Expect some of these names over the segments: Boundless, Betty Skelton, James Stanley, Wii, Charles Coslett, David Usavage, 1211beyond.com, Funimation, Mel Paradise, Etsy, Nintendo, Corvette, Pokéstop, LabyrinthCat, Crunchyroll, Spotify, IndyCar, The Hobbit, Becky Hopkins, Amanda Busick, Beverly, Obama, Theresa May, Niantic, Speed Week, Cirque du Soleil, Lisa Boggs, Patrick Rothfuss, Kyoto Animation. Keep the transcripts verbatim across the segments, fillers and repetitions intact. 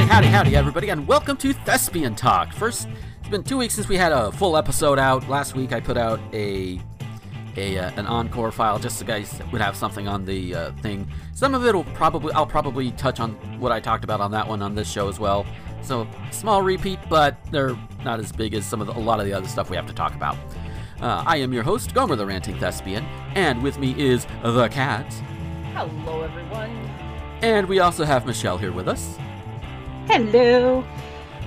Howdy, howdy, howdy, everybody, and welcome to Thespian Talk. First, it's been two weeks since we had a full episode out. Last week, I put out a, a uh, an encore file just so guys would have something on the uh, thing. Some of it will probably I'll probably touch on what I talked about on that one on this show as well. So small repeat, but they're not as big as some of the, a lot of the other stuff we have to talk about. Uh, I am your host, Gomer the Ranting Thespian, and with me is the Cat. Hello, everyone. And we also have Michelle here with us. Hello.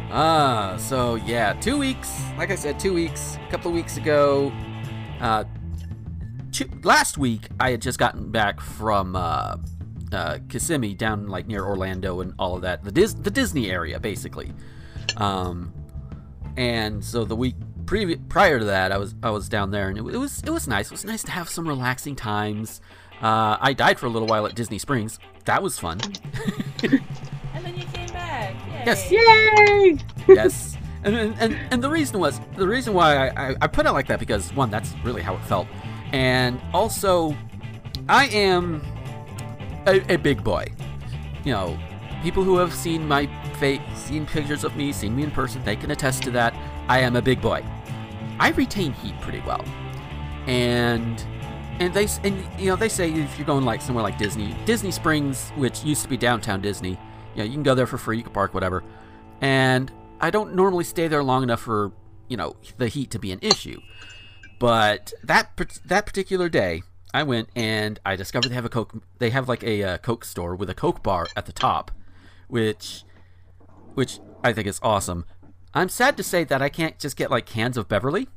Ah, so yeah, two weeks. Like I said, two weeks. A couple of weeks ago, uh, two, last week I had just gotten back from uh, uh, Kissimmee, down like near Orlando and all of that, the Dis- the Disney area basically. Um, and so the week previ- prior to that, I was I was down there, and it, it was it was nice. It was nice to have some relaxing times. Uh, I died for a little while at Disney Springs. That was fun. Yes. Yay! Yes. And, and and the reason was the reason why I, I put it like that because one, that's really how it felt, and also I am a, a big boy. You know, people who have seen my face, seen pictures of me, seen me in person, they can attest to that. I am a big boy. I retain heat pretty well, and and they and you know they say if you're going like somewhere like Disney, Disney Springs, which used to be downtown Disney. Yeah, you can go there for free, you can park, whatever. And I don't normally stay there long enough for, you know, the heat to be an issue. But that that particular day, I went and I discovered they have a Coke, they have like a uh, Coke store with a Coke bar at the top, which which I think is awesome. I'm sad to say that I can't just get like cans of Beverly,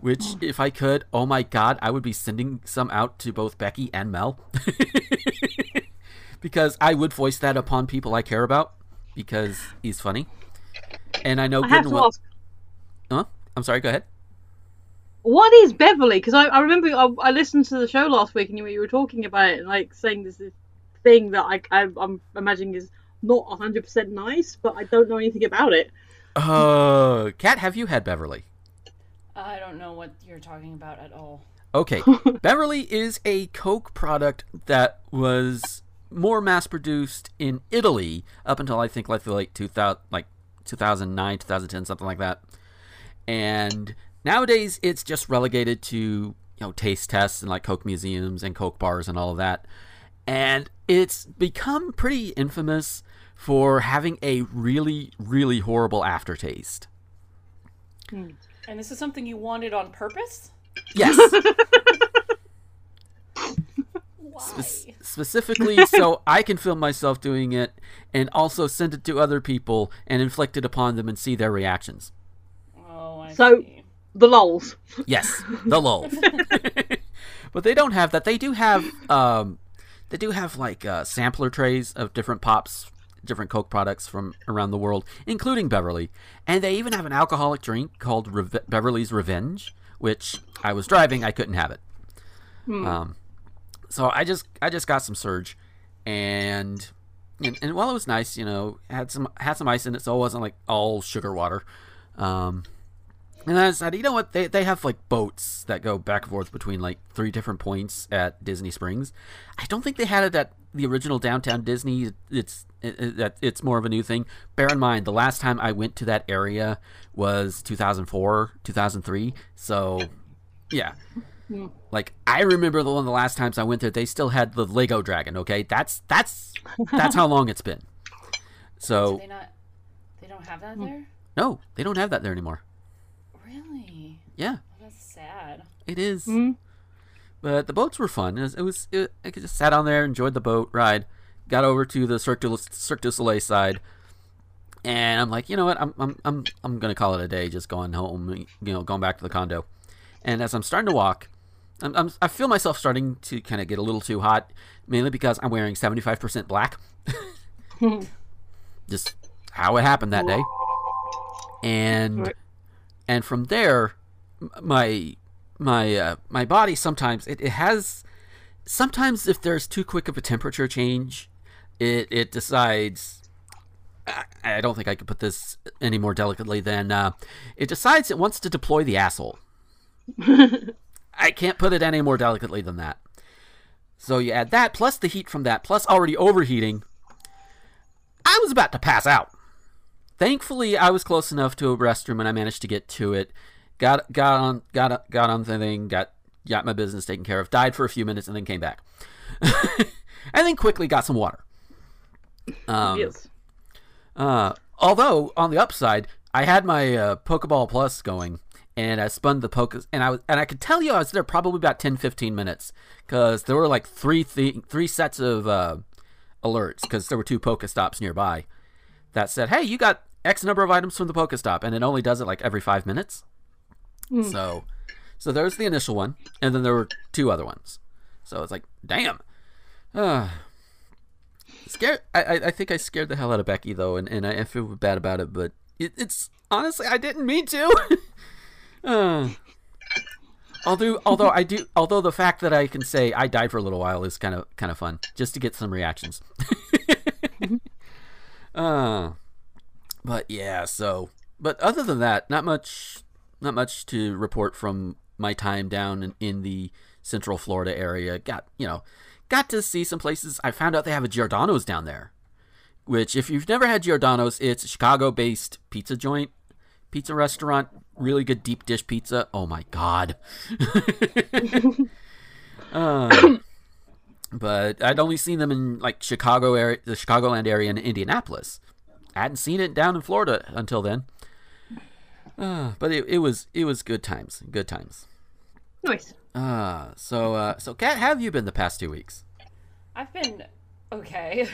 which if I could, oh my God, I would be sending some out to both Becky and Mel. Because I would voice that upon people I care about, because he's funny, and I know. I good have and well... to ask. Huh? I'm sorry. Go ahead. What is Beverly? Because I, I remember I, I listened to the show last week, and you, you were talking about it, and like saying this is thing that I, I I'm imagining is not one hundred percent nice, but I don't know anything about it. Oh, uh, Kat, have you had Beverly? I don't know what you're talking about at all. Okay, Beverly is a Coke product that was more mass-produced in Italy up until I think like the late two thousand, like two thousand nine, two thousand ten, something like that. And nowadays it's just relegated to, you know, taste tests and like Coke museums and Coke bars and all of that. And it's become pretty infamous for having a really, really horrible aftertaste. And this is something you wanted on purpose? Yes. Spe- specifically so I can film myself doing it and also send it to other people and inflict it upon them and see their reactions. Oh, I so see. The lols. Yes, the lols. But they don't have that. They do have um, they do have like uh, sampler trays of different pops, different Coke products from around the world, including Beverly. And they even have an alcoholic drink called Re- Beverly's Revenge, which I was driving. I couldn't have it. Hmm. Um So I just I just got some Surge, and, and and while it was nice, you know, had some had some ice in it, so it wasn't like all sugar water. Um, and I decided, you know what, they they have like boats that go back and forth between like three different points at Disney Springs. I don't think they had it at the original Downtown Disney. It's it, it, it's more of a new thing. Bear in mind, the last time I went to that area was two thousand four, two thousand three. So, yeah. Yeah. Like I remember the one of the last times I went there, they still had the Lego Dragon. Okay, that's that's that's how long it's been. So do they not, they don't have that there. No, they don't have that there anymore. Really? Yeah. Oh, that's sad. It is. Mm-hmm. But the boats were fun. It was. It was it, I just sat on there, enjoyed the boat ride, got over to the Cirque du, Cirque du Soleil side, and I'm like, you know what? I'm I'm I'm I'm gonna call it a day. Just going home. You know, going back to the condo. And as I'm starting to walk. I'm, I'm, I feel myself starting to kind of get a little too hot, mainly because I'm wearing seventy-five percent black. Just how it happened that day. And and from there, my my uh, my body sometimes, it, it has, sometimes if there's too quick of a temperature change, it, it decides, I, I don't think I could put this any more delicately than, uh, it decides it wants to deploy the asshole. I can't put it any more delicately than that. So you add that, plus the heat from that, plus already overheating. I was about to pass out. Thankfully, I was close enough to a restroom, and I managed to get to it. Got got on got got on the thing. Got got my business taken care of. Died for a few minutes, and then came back. And then quickly got some water. Um, yes. Uh, although on the upside, I had my uh, Pokéball Plus going, and I spun the Pokés, and I was, and I could tell you I was there probably about ten, fifteen minutes, because there were like three th- three sets of uh, alerts, because there were two Pokéstops nearby that said, "Hey, you got X number of items from the Pokéstop," and it only does it like every five minutes. Mm. So, so there's the initial one, and then there were two other ones. So it's like, damn. Uh, scared. I, I think I scared the hell out of Becky though, and, and I feel bad about it, but it, it's honestly I didn't mean to. uh, although although I do although the fact that I can say I died for a little while is kind of kind of fun, just to get some reactions. uh, but yeah, so but other than that, not much not much to report from my time down in, in the Central Florida area. Got you know. Got to see some places. I found out they have a Giordano's down there, which if you've never had Giordano's, it's a Chicago-based pizza joint, pizza restaurant, really good deep dish pizza. Oh, my God. uh, but I'd only seen them in, like, Chicago area, the Chicagoland area and Indianapolis. I hadn't seen it down in Florida until then. Uh, but it, it was it was good times, good times. Nice. Ah, so, uh, so Kat, how have you been the past two weeks? I've been okay.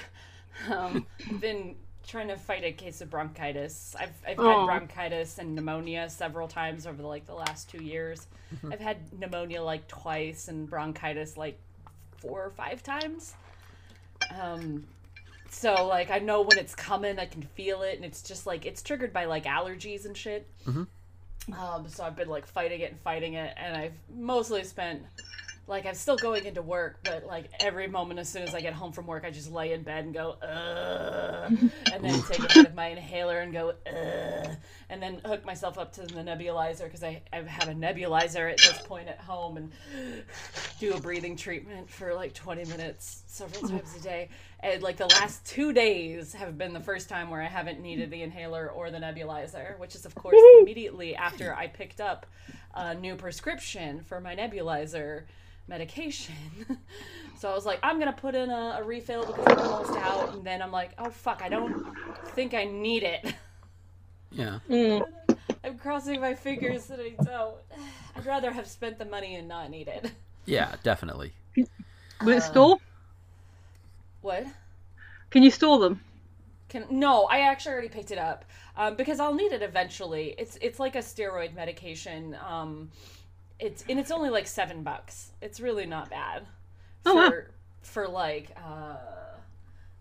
Um, I've been trying to fight a case of bronchitis. I've I've oh. had bronchitis and pneumonia several times over the, like the last two years. Mm-hmm. I've had pneumonia like twice and bronchitis like four or five times. Um, so like I know when it's coming, I can feel it, and it's just like it's triggered by like allergies and shit. Mm-hmm. Um, so I've been, like, fighting it and fighting it, and I've mostly spent, like, I'm still going into work, but, like, every moment as soon as I get home from work, I just lay in bed and go, ugh, and then take a hit of my inhaler and go, ugh, and then hook myself up to the nebulizer, because I, I have a nebulizer at this point at home, and do a breathing treatment for, like, twenty minutes several times a day, and, like, the last two days have been the first time where I haven't needed the inhaler or the nebulizer, which is, of course, immediately after I picked up a new prescription for my nebulizer medication. So I was like, I'm gonna put in a, a refill because I'm almost out, and then I'm like, oh fuck, I don't think I need it. Yeah. Mm. I'm crossing my fingers that I don't. I'd rather have spent the money and not need it. Yeah, definitely. Will uh, it stall? What? Can you stall them? Can, no, I actually already picked it up um, because I'll need it eventually. It's it's like a steroid medication. Um, It's and it's only like seven bucks. It's really not bad. For, oh, wow. For like, uh,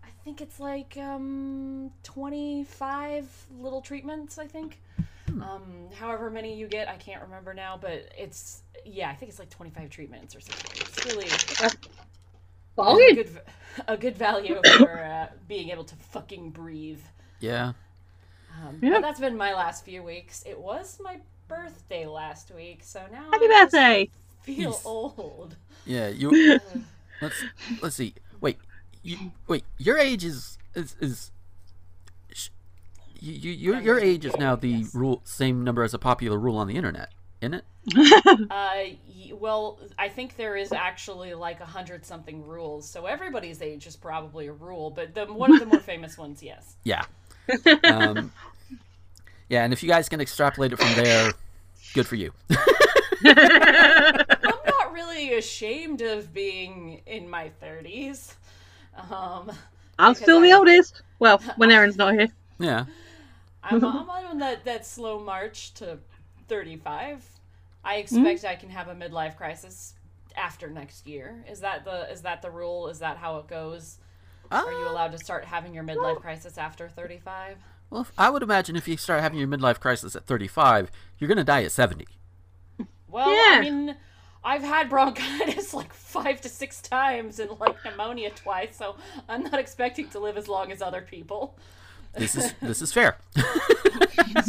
I think it's like um, twenty-five little treatments. I think, hmm. um, however many you get, I can't remember now. But it's yeah, I think it's like twenty-five treatments or something. It's really uh, a good a good value for uh, being able to fucking breathe. Yeah. Um, yeah. That's been my last few weeks. It was my birthday last week, so now happy I birthday feel yes. old. Yeah, you let's let's see wait you, wait your age is is, is you, you your your age is now the yes. rule same number as a popular rule on the internet, isn't it? uh well I think there is actually like a hundred something rules, so everybody's age is probably a rule, but the one of the more famous ones. Yes. Yeah. um Yeah, and if you guys can extrapolate it from there, good for you. I'm not really ashamed of being in my thirties. Um, I'm still the I, oldest. Well, when Aaron's not here. Yeah. I'm, I'm on that, that slow march to thirty-five. I expect mm-hmm. I can have a midlife crisis after next year. Is that the is that the rule? Is that how it goes? Uh, Are you allowed to start having your midlife crisis after thirty-five? Well, I would imagine if you start having your midlife crisis at thirty-five, you're going to die at seventy. Well, yeah. I mean, I've had bronchitis like five to six times and like pneumonia twice, so I'm not expecting to live as long as other people. This is this is fair.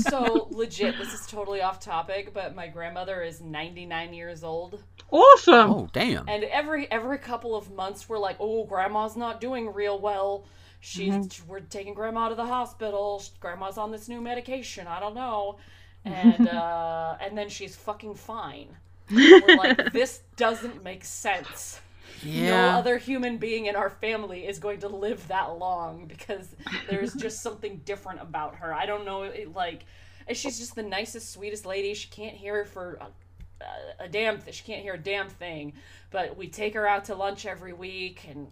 So, legit, this is totally off topic, but my grandmother is ninety-nine years old. Awesome. Oh, damn. And every every couple of months we're like, "Oh, grandma's not doing real well. She's mm-hmm. we're taking grandma to the hospital. Grandma's on this new medication. I don't know. And uh, and then she's fucking fine. We're like, this doesn't make sense. Yeah. No other human being in our family is going to live that long because there's just something different about her. I don't know. It, like, and she's just the nicest, sweetest lady. She can't hear for a, a damn. Th- she can't hear a damn thing. But we take her out to lunch every week and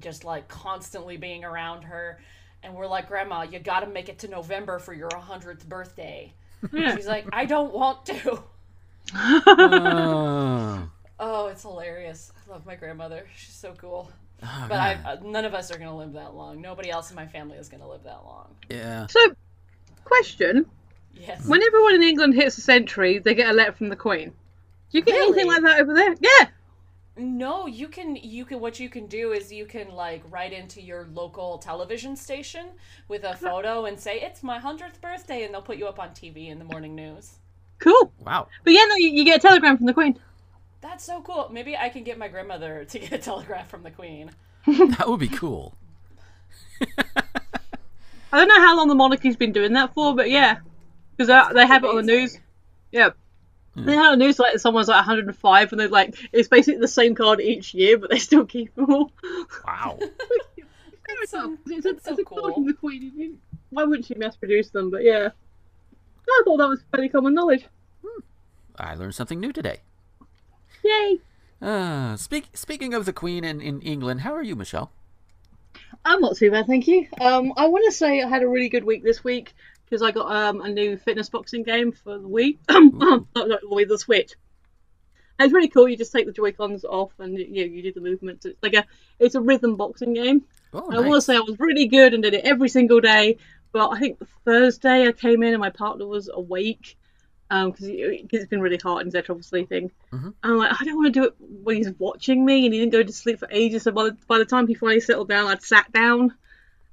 just like constantly being around her. And we're like, Grandma, you got to make it to November for your hundredth birthday. And she's like, I don't want to. uh. Oh, it's hilarious. I love my grandmother. She's so cool. Oh, but I, uh, none of us are going to live that long. Nobody else in my family is going to live that long. Yeah. So, question. Yes. When everyone in England hits a century, they get a letter from the Queen. Do you get really? anything like that over there? Yeah. No, you can, you can, what you can do is you can, like, write into your local television station with a photo and say, it's my hundredth birthday, and they'll put you up on T V in the morning news. Cool. Wow. But yeah, no, you, you get a telegram from the Queen. That's so cool. Maybe I can get my grandmother to get a telegraph from the Queen. That would be cool. I don't know how long the monarchy's been doing that for, but yeah. Because they, they have it on the news. Yeah. Mm. They have a news like someone's like one hundred five, and they're like, it's basically the same card each year, but they still keep them all. Wow. That's so, it's a, that's so it's a cool. card from the Queen. Why wouldn't she mass produce them? But yeah. I thought that was fairly common knowledge. Hmm. I learned something new today. Yay! Uh, speak, speaking of the Queen in, in England, how are you, Michelle? I'm not too bad, thank you. Um, I want to say I had a really good week this week because I got um, a new fitness boxing game for the Wii. not, not the Wii, the Switch. And it's really cool. You just take the Joy-Cons off and you, you do the movements. It's like a it's a rhythm boxing game. Oh, nice. I want to say I was really good and did it every single day. But I think Thursday I came in and my partner was awake. Because um, it, it's been really hard and he's had trouble sleeping. Mm-hmm. I'm like, I don't want to do it when he's watching me, and he didn't go to sleep for ages. So by the, by the time he finally settled down, I'd sat down.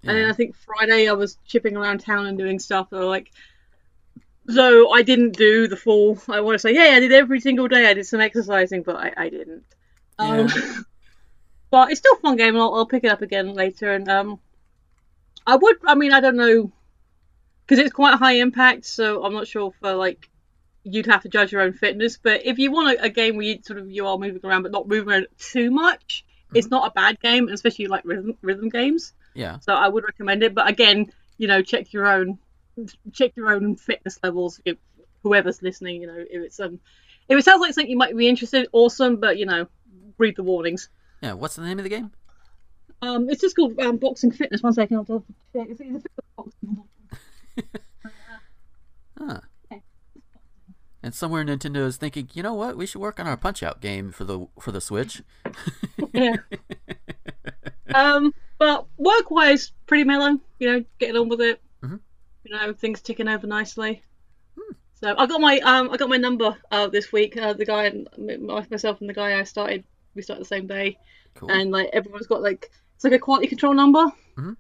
Yeah. And then I think Friday I was chipping around town and doing stuff. And like, so I didn't do the full. I want to say, yeah, I did every single day. I did some exercising, but I, I didn't. Um, yeah. But it's still a fun game, and I'll, I'll pick it up again later. And um, I would. I mean, I don't know, because it's quite high impact. So I'm not sure for like. You'd have to judge your own fitness, but if you want a, a game where you sort of you are moving around but not moving around too much, mm-hmm. it's not a bad game, especially like rhythm rhythm games. Yeah. So I would recommend it, but again, you know, check your own check your own fitness levels. If, whoever's listening, you know, if it's um, if it sounds like something you might be interested, awesome, but you know, read the warnings. Yeah. What's the name of the game? Um, it's just called um, Boxing Fitness. One second, I'll double check. It's, it's a boxing. Huh. And somewhere Nintendo is thinking, you know what? We should work on our Punch-Out game for the for the Switch. Yeah. um, but work-wise, pretty mellow. You know, getting on with it. Mm-hmm. You know, things ticking over nicely. Hmm. So I got my um, I got my number uh, this week. Uh, the guy, myself, and the guy I started, we started the same day. Cool. And like everyone's got like it's like a quality control number. Mm-hmm.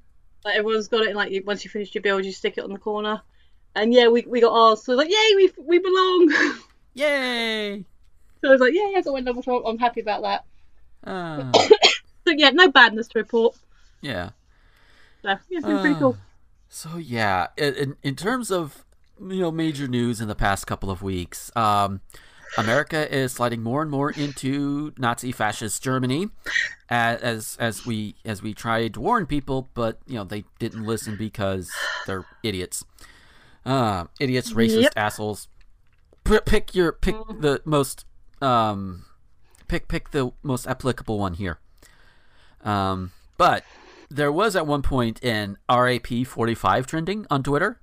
Like everyone's got it. And, like once you finish your build, you stick it on the corner. And yeah, we we got ours, so like, yay, we we belong! Yay! So I was like, yeah, yeah, I got my number twelve, I'm happy about that. Uh. So yeah, no badness to report. Yeah. So, yeah, it's been uh, pretty cool. So yeah, in, in terms of, you know, major news in the past couple of weeks, um, America is sliding more and more into Nazi fascist Germany, as, as as we as we tried to warn people, but you know they didn't listen because they're idiots. Uh, idiots, racist yep. assholes. P- pick your pick the most um, pick pick the most applicable one here. Um, but there was at one point an R A P forty-five trending on Twitter,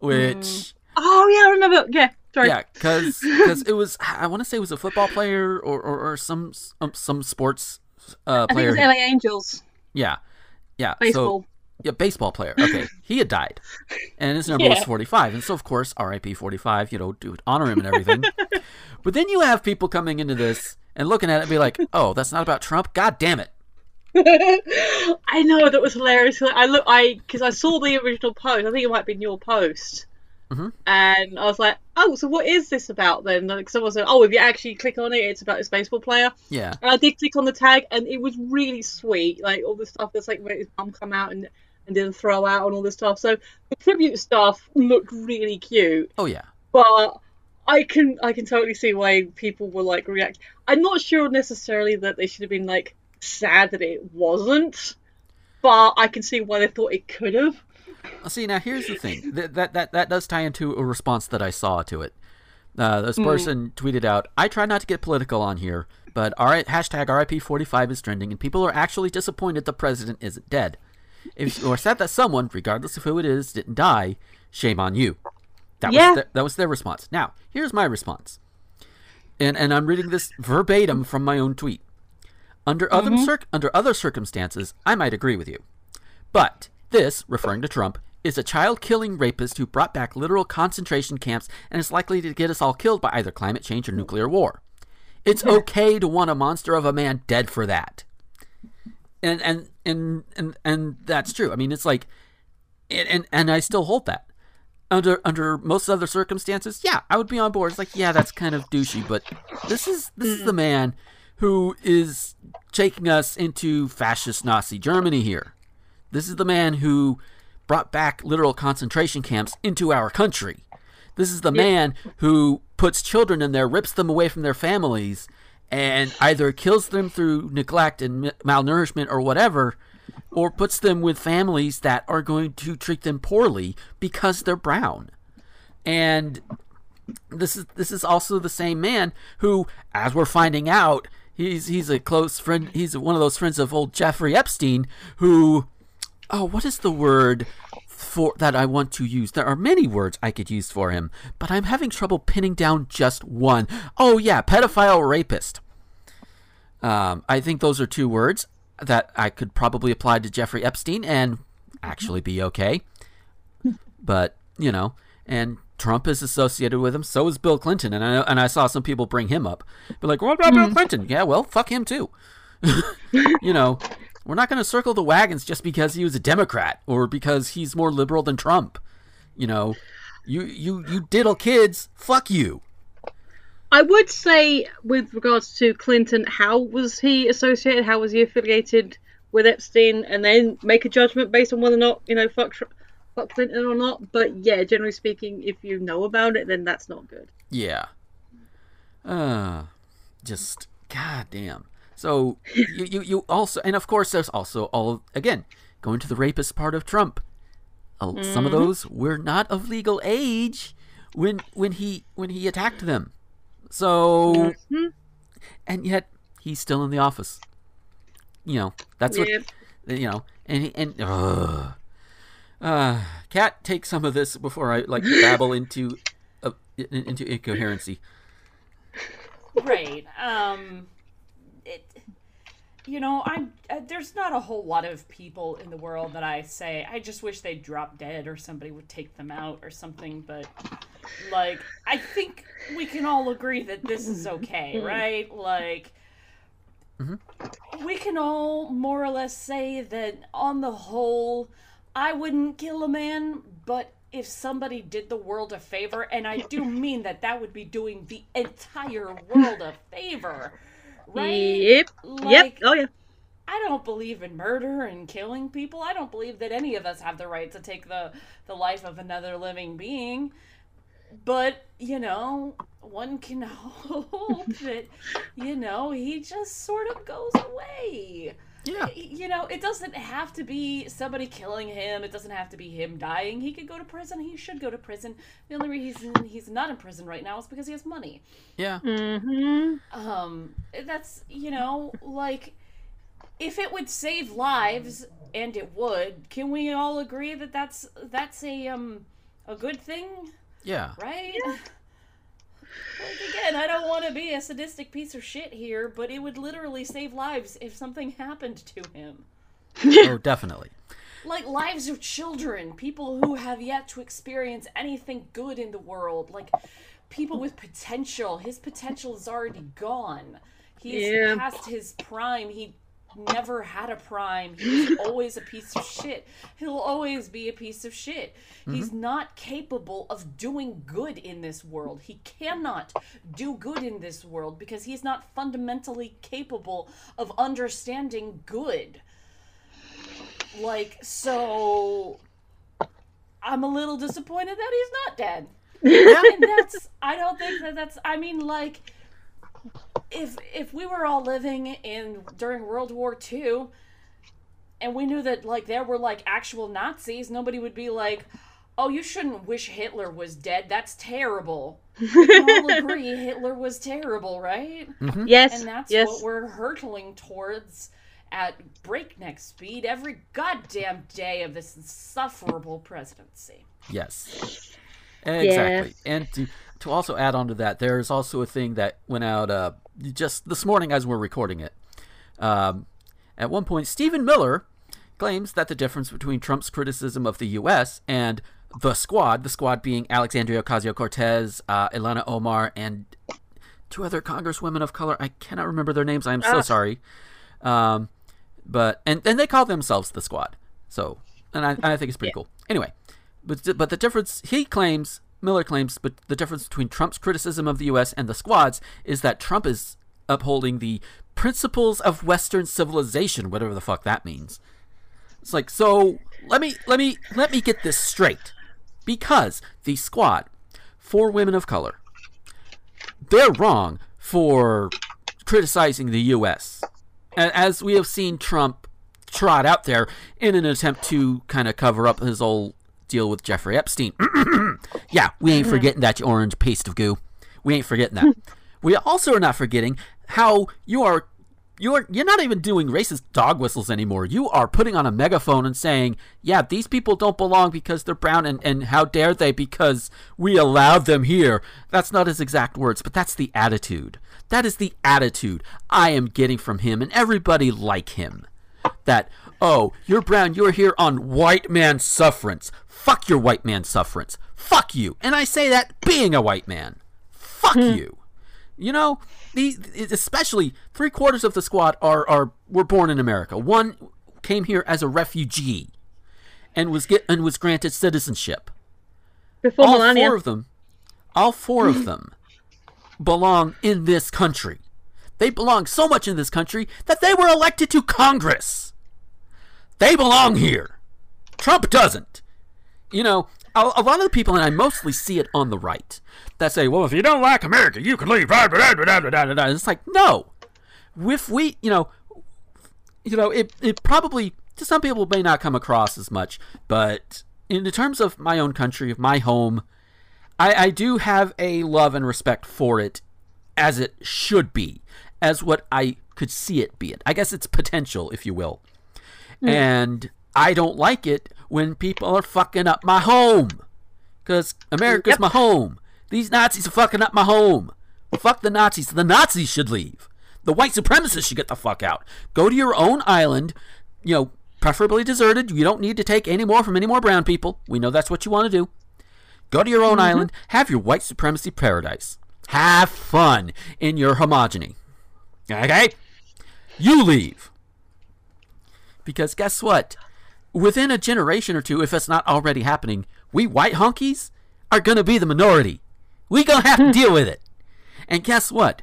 which mm. oh yeah, I remember. Yeah, sorry. Yeah, because it was I want to say it was a football player or or, or some um, some sports uh, player. I think it was L A Angels. Yeah, yeah. Baseball. So, yeah, baseball player. Okay, he had died, and his number yeah. was forty-five, and so of course, R I P forty-five. You know, dude, honor him and everything. But then you have people coming into this and looking at it and be like, "Oh, that's not about Trump. God damn it!" I know that was hilarious. I look, I because I saw the original post. I think it might have been your post, Mm-hmm. And I was like, oh, so what is this about then? Like, someone said, oh, if you actually click on it, it's about this baseball player. Yeah. And I did click on the tag, and it was really sweet. Like, all the stuff that's like, where his mum come out and, and did a throw out and all this stuff. So the tribute stuff looked really cute. Oh, yeah. But I can, I can totally see why people will, like, react. I'm not sure necessarily that they should have been, like, sad that it wasn't. But I can see why they thought it could have. See, now here's the thing. That, that that that does tie into a response that I saw to it. Uh, this person mm. tweeted out, I try not to get political on here, but R- hashtag R I P forty-five is trending, and people are actually disappointed the president isn't dead. If you are sad that someone, regardless of who it is, didn't die, shame on you. That, yeah. was, the, that was their response. Now, here's my response. And, and I'm reading this verbatim from my own tweet. Under, mm-hmm. other cir- under other circumstances, I might agree with you. But this, referring to Trump, is a child-killing rapist who brought back literal concentration camps and is likely to get us all killed by either climate change or nuclear war. It's okay to want a monster of a man dead for that. And and and and, and that's true. I mean, it's like, and and I still hold that. Under under most other circumstances, yeah, I would be on board. It's like, yeah, that's kind of douchey, but this is this is the man who is taking us into fascist Nazi Germany here. This is the man who brought back literal concentration camps into our country. This is the man who puts children in there, rips them away from their families, and either kills them through neglect and malnourishment or whatever, or puts them with families that are going to treat them poorly because they're brown. And this is this is also the same man who, as we're finding out, he's he's a close friend. He's one of those friends of old Jeffrey Epstein who... Oh, what is the word for that I want to use? There are many words I could use for him, but I'm having trouble pinning down just one. Oh, yeah, pedophile rapist. Um, I think those are two words that I could probably apply to Jeffrey Epstein and actually be okay. But, you know, and Trump is associated with him. So is Bill Clinton. And I, and I saw some people bring him up. But like, what about Bill Clinton? Yeah, well, fuck him too. You know. We're not going to circle the wagons just because he was a Democrat or because he's more liberal than Trump. You know, you you, you diddle kids, fuck you. I would say with regards to Clinton, how was he associated? How was he affiliated with Epstein? And then make a judgment based on whether or not, you know, fuck, fuck Clinton or not. But yeah, generally speaking, if you know about it, then that's not good. Yeah. Uh, just goddamn. So you, you, you also, and of course there's also all, of, again, going to the rapist part of Trump. Some mm-hmm. of those were not of legal age when when he when he attacked them. So, mm-hmm. and yet he's still in the office. You know, that's yeah. what, you know, and, he, and, uh, uh, Kat, take some of this before I like babble into, uh, into incoherency. Right. Um. It, you know, I'm, uh, there's not a whole lot of people in the world that I say, I just wish they'd drop dead or somebody would take them out or something. But, like, I think we can all agree that this is okay, right? Like, mm-hmm. we can all more or less say that on the whole, I wouldn't kill a man, but if somebody did the world a favor, and I do mean that that would be doing the entire world a favor. Right? Yep. Like, yep. Oh, yeah. I don't believe in murder and killing people. I don't believe that any of us have the right to take the, the life of another living being. But, you know, one can hope that, you know, he just sort of goes away. Yeah. You know, it doesn't have to be somebody killing him. It doesn't have to be him dying. He could go to prison. He should go to prison. The only reason he's not in prison right now is because he has money. Yeah. Mm-hmm. Um, that's, you know, like, if it would save lives, and it would, can we all agree that that's that's a um a good thing? Yeah. Right? Yeah. Like, again, I don't want to be a sadistic piece of shit here, but it would literally save lives if something happened to him. Oh, definitely. Like, lives of children, people who have yet to experience anything good in the world, like, people with potential. His potential is already gone. He's yeah. past his prime. He never had a prime. He's always a piece of shit. He'll always be a piece of shit. Mm-hmm. He's not capable of doing good in this world. He cannot do good in this world because he's not fundamentally capable of understanding good. Like, so I'm a little disappointed that he's not dead. And that's, I don't think that that's, I mean, like, if if we were all living in during World War Two and we knew that, like, there were, like, actual Nazis, nobody would be like, oh, you shouldn't wish Hitler was dead. That's terrible. We can all agree Hitler was terrible, right? Mm-hmm. Yes. And that's yes. what we're hurtling towards at breakneck speed every goddamn day of this insufferable presidency. Yes. Exactly. Yes. And to, to also add on to that, there's also a thing that went out uh, just this morning as we're recording it. Um, at one point, Stephen Miller claims that the difference between Trump's criticism of the U S and the Squad, the Squad being Alexandria Ocasio-Cortez, uh, Ilhan Omar, and two other congresswomen of color. I cannot remember their names. I am so ah. sorry. Um, but and, and they call themselves the Squad. So, and I, I think it's pretty yeah. cool. Anyway. But, but the difference, he claims, Miller claims, but the difference between Trump's criticism of the U S and the Squad's is that Trump is upholding the principles of Western civilization, whatever the fuck that means. It's like, so let me let me let me get this straight, because the Squad, for women of color, they're wrong for criticizing the U S, as we have seen Trump trot out there in an attempt to kind of cover up his old deal with Jeffrey Epstein. Yeah, we ain't forgetting that, you orange paste of goo. We ain't forgetting that. We also are not forgetting how you are you're you're not even doing racist dog whistles anymore. You are putting on a megaphone and saying, yeah, these people don't belong because they're brown, and, and how dare they because we allowed them here. That's not his exact words, but that's the attitude. That is the attitude I am getting from him and everybody like him. That, oh, you're brown, you're here on white man sufferance. Fuck your white man sufferance. Fuck you. And I say that being a white man. Fuck mm. you. You know, these, especially three quarters of the Squad are, are were born in America. One came here as a refugee and was get, and was granted citizenship. Before all Melania. four of them, all four of them belong in this country. They belong so much in this country that they were elected to Congress. They belong here. Trump doesn't. You know, a, a lot of the people, and I mostly see it on the right, that say, well, if you don't like America, you can leave. And it's like, no. If we, you know, you know, it, it probably, to some people, may not come across as much, but in the terms of my own country, of my home, I, I do have a love and respect for it as it should be, as what I could see it be. It. I guess it's potential, if you will. Mm. And I don't like it when people are fucking up my home, because America's yep. my home. These Nazis are fucking up my home. Fuck the Nazis. The Nazis should leave. The white supremacists should get the fuck out. Go to your own island, you know, preferably deserted. You don't need to take any more from any more brown people. We know that's what you want to do. Go to your own mm-hmm. island. Have your white supremacy paradise. Have fun in your homogeny. Okay? You leave. Because guess what? Within a generation or two, if it's not already happening, we white honkies are going to be the minority. We going to have to deal with it. And guess what?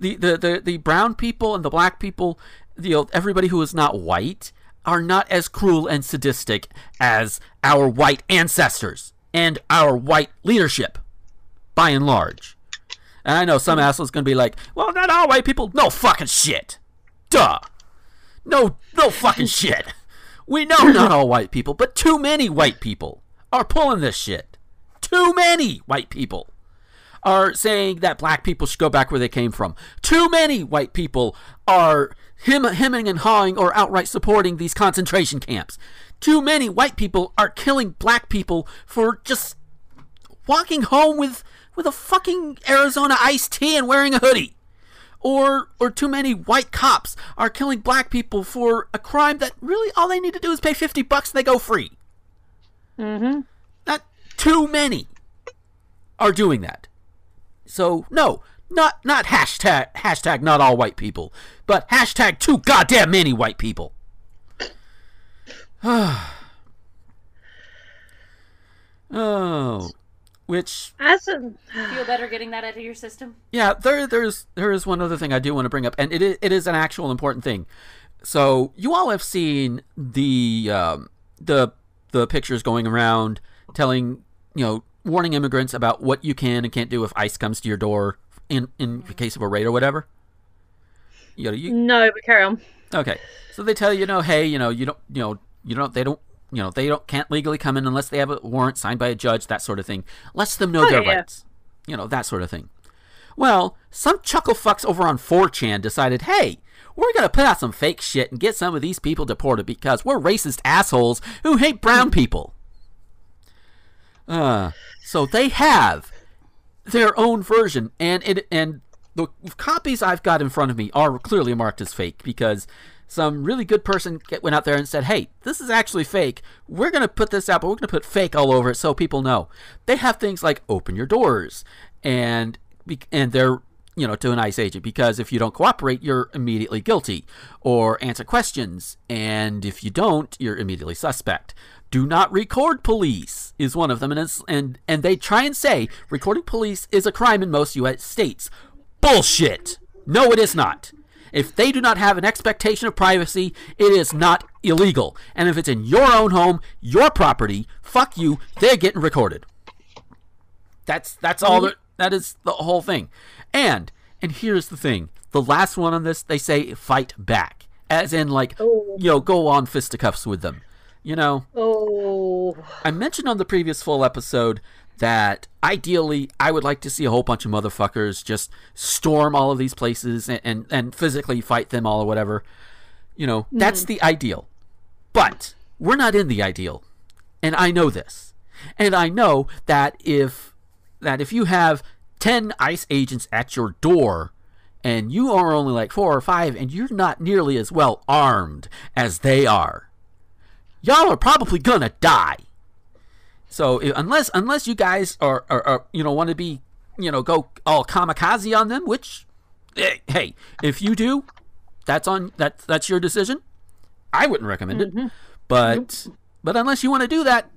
The, the, the, the brown people and the black people, you know, everybody who is not white, are not as cruel and sadistic as our white ancestors and our white leadership, by and large. And I know some asshole's going to be like, well, not all white people. No fucking shit. Duh. No, no fucking shit. We know not all white people, but too many white people are pulling this shit. Too many white people are saying that black people should go back where they came from. Too many white people are hem- hemming and hawing or outright supporting these concentration camps. Too many white people are killing black people for just walking home with, with a fucking Arizona iced tea and wearing a hoodie. Or or too many white cops are killing black people for a crime that really all they need to do is pay fifty bucks and they go free. Mm-hmm. Not too many are doing that. So, no, Not not hashtag hashtag not all white people, but hashtag too goddamn many white people. Oh, which awesome. Feel better getting that out of your system. Yeah, there there's there is one other thing I do want to bring up, and it is, it is an actual important thing. So you all have seen the um, the the pictures going around telling, you know, warning immigrants about what you can and can't do if ICE comes to your door in in the case of a raid or whatever. You know, you... No, but carry on. Okay, so they tell you, you know, hey, you know, you don't, you know, you don't, they don't, you know, they don't can't legally come in unless they have a warrant signed by a judge, that sort of thing. Lets them know oh, their yeah. rights, you know, that sort of thing. Well, some chuckle fucks over on four chan decided, hey, we're gonna put out some fake shit and get some of these people deported because we're racist assholes who hate brown people. Uh, so they have their own version, and it and the copies I've got in front of me are clearly marked as fake because some really good person went out there and said, hey, this is actually fake. We're going to put this out, but we're going to put fake all over it so people know. They have things like open your doors, and and they're, you know, to an ICE agent, because if you don't cooperate, you're immediately guilty, or answer questions, and if you don't, you're immediately suspect. Do not record police is one of them, and it's, and and they try and say recording police is a crime in most U S states. Bullshit. No, it is not. If they do not have an expectation of privacy, it is not illegal. And if it's in your own home, your property, fuck you, they're getting recorded. That's that's all that that is the whole thing. And and here's the thing. The last one on this, they say fight back. As in, like, oh. you know, go on fisticuffs with them. You know, oh. I mentioned on the previous full episode that ideally I would like to see a whole bunch of motherfuckers just storm all of these places and, and, and physically fight them all or whatever. You know, mm. that's the ideal. But we're not in the ideal. And I know this. And I know that if that if you have ten ICE agents at your door and you are only like four or five and you're not nearly as well armed as they are, y'all are probably gonna die. So if, unless unless you guys are, are, are you know want to be you know go all kamikaze on them, which hey, if you do, that's on that that's your decision. I wouldn't recommend it, mm-hmm. but but unless you want to do that,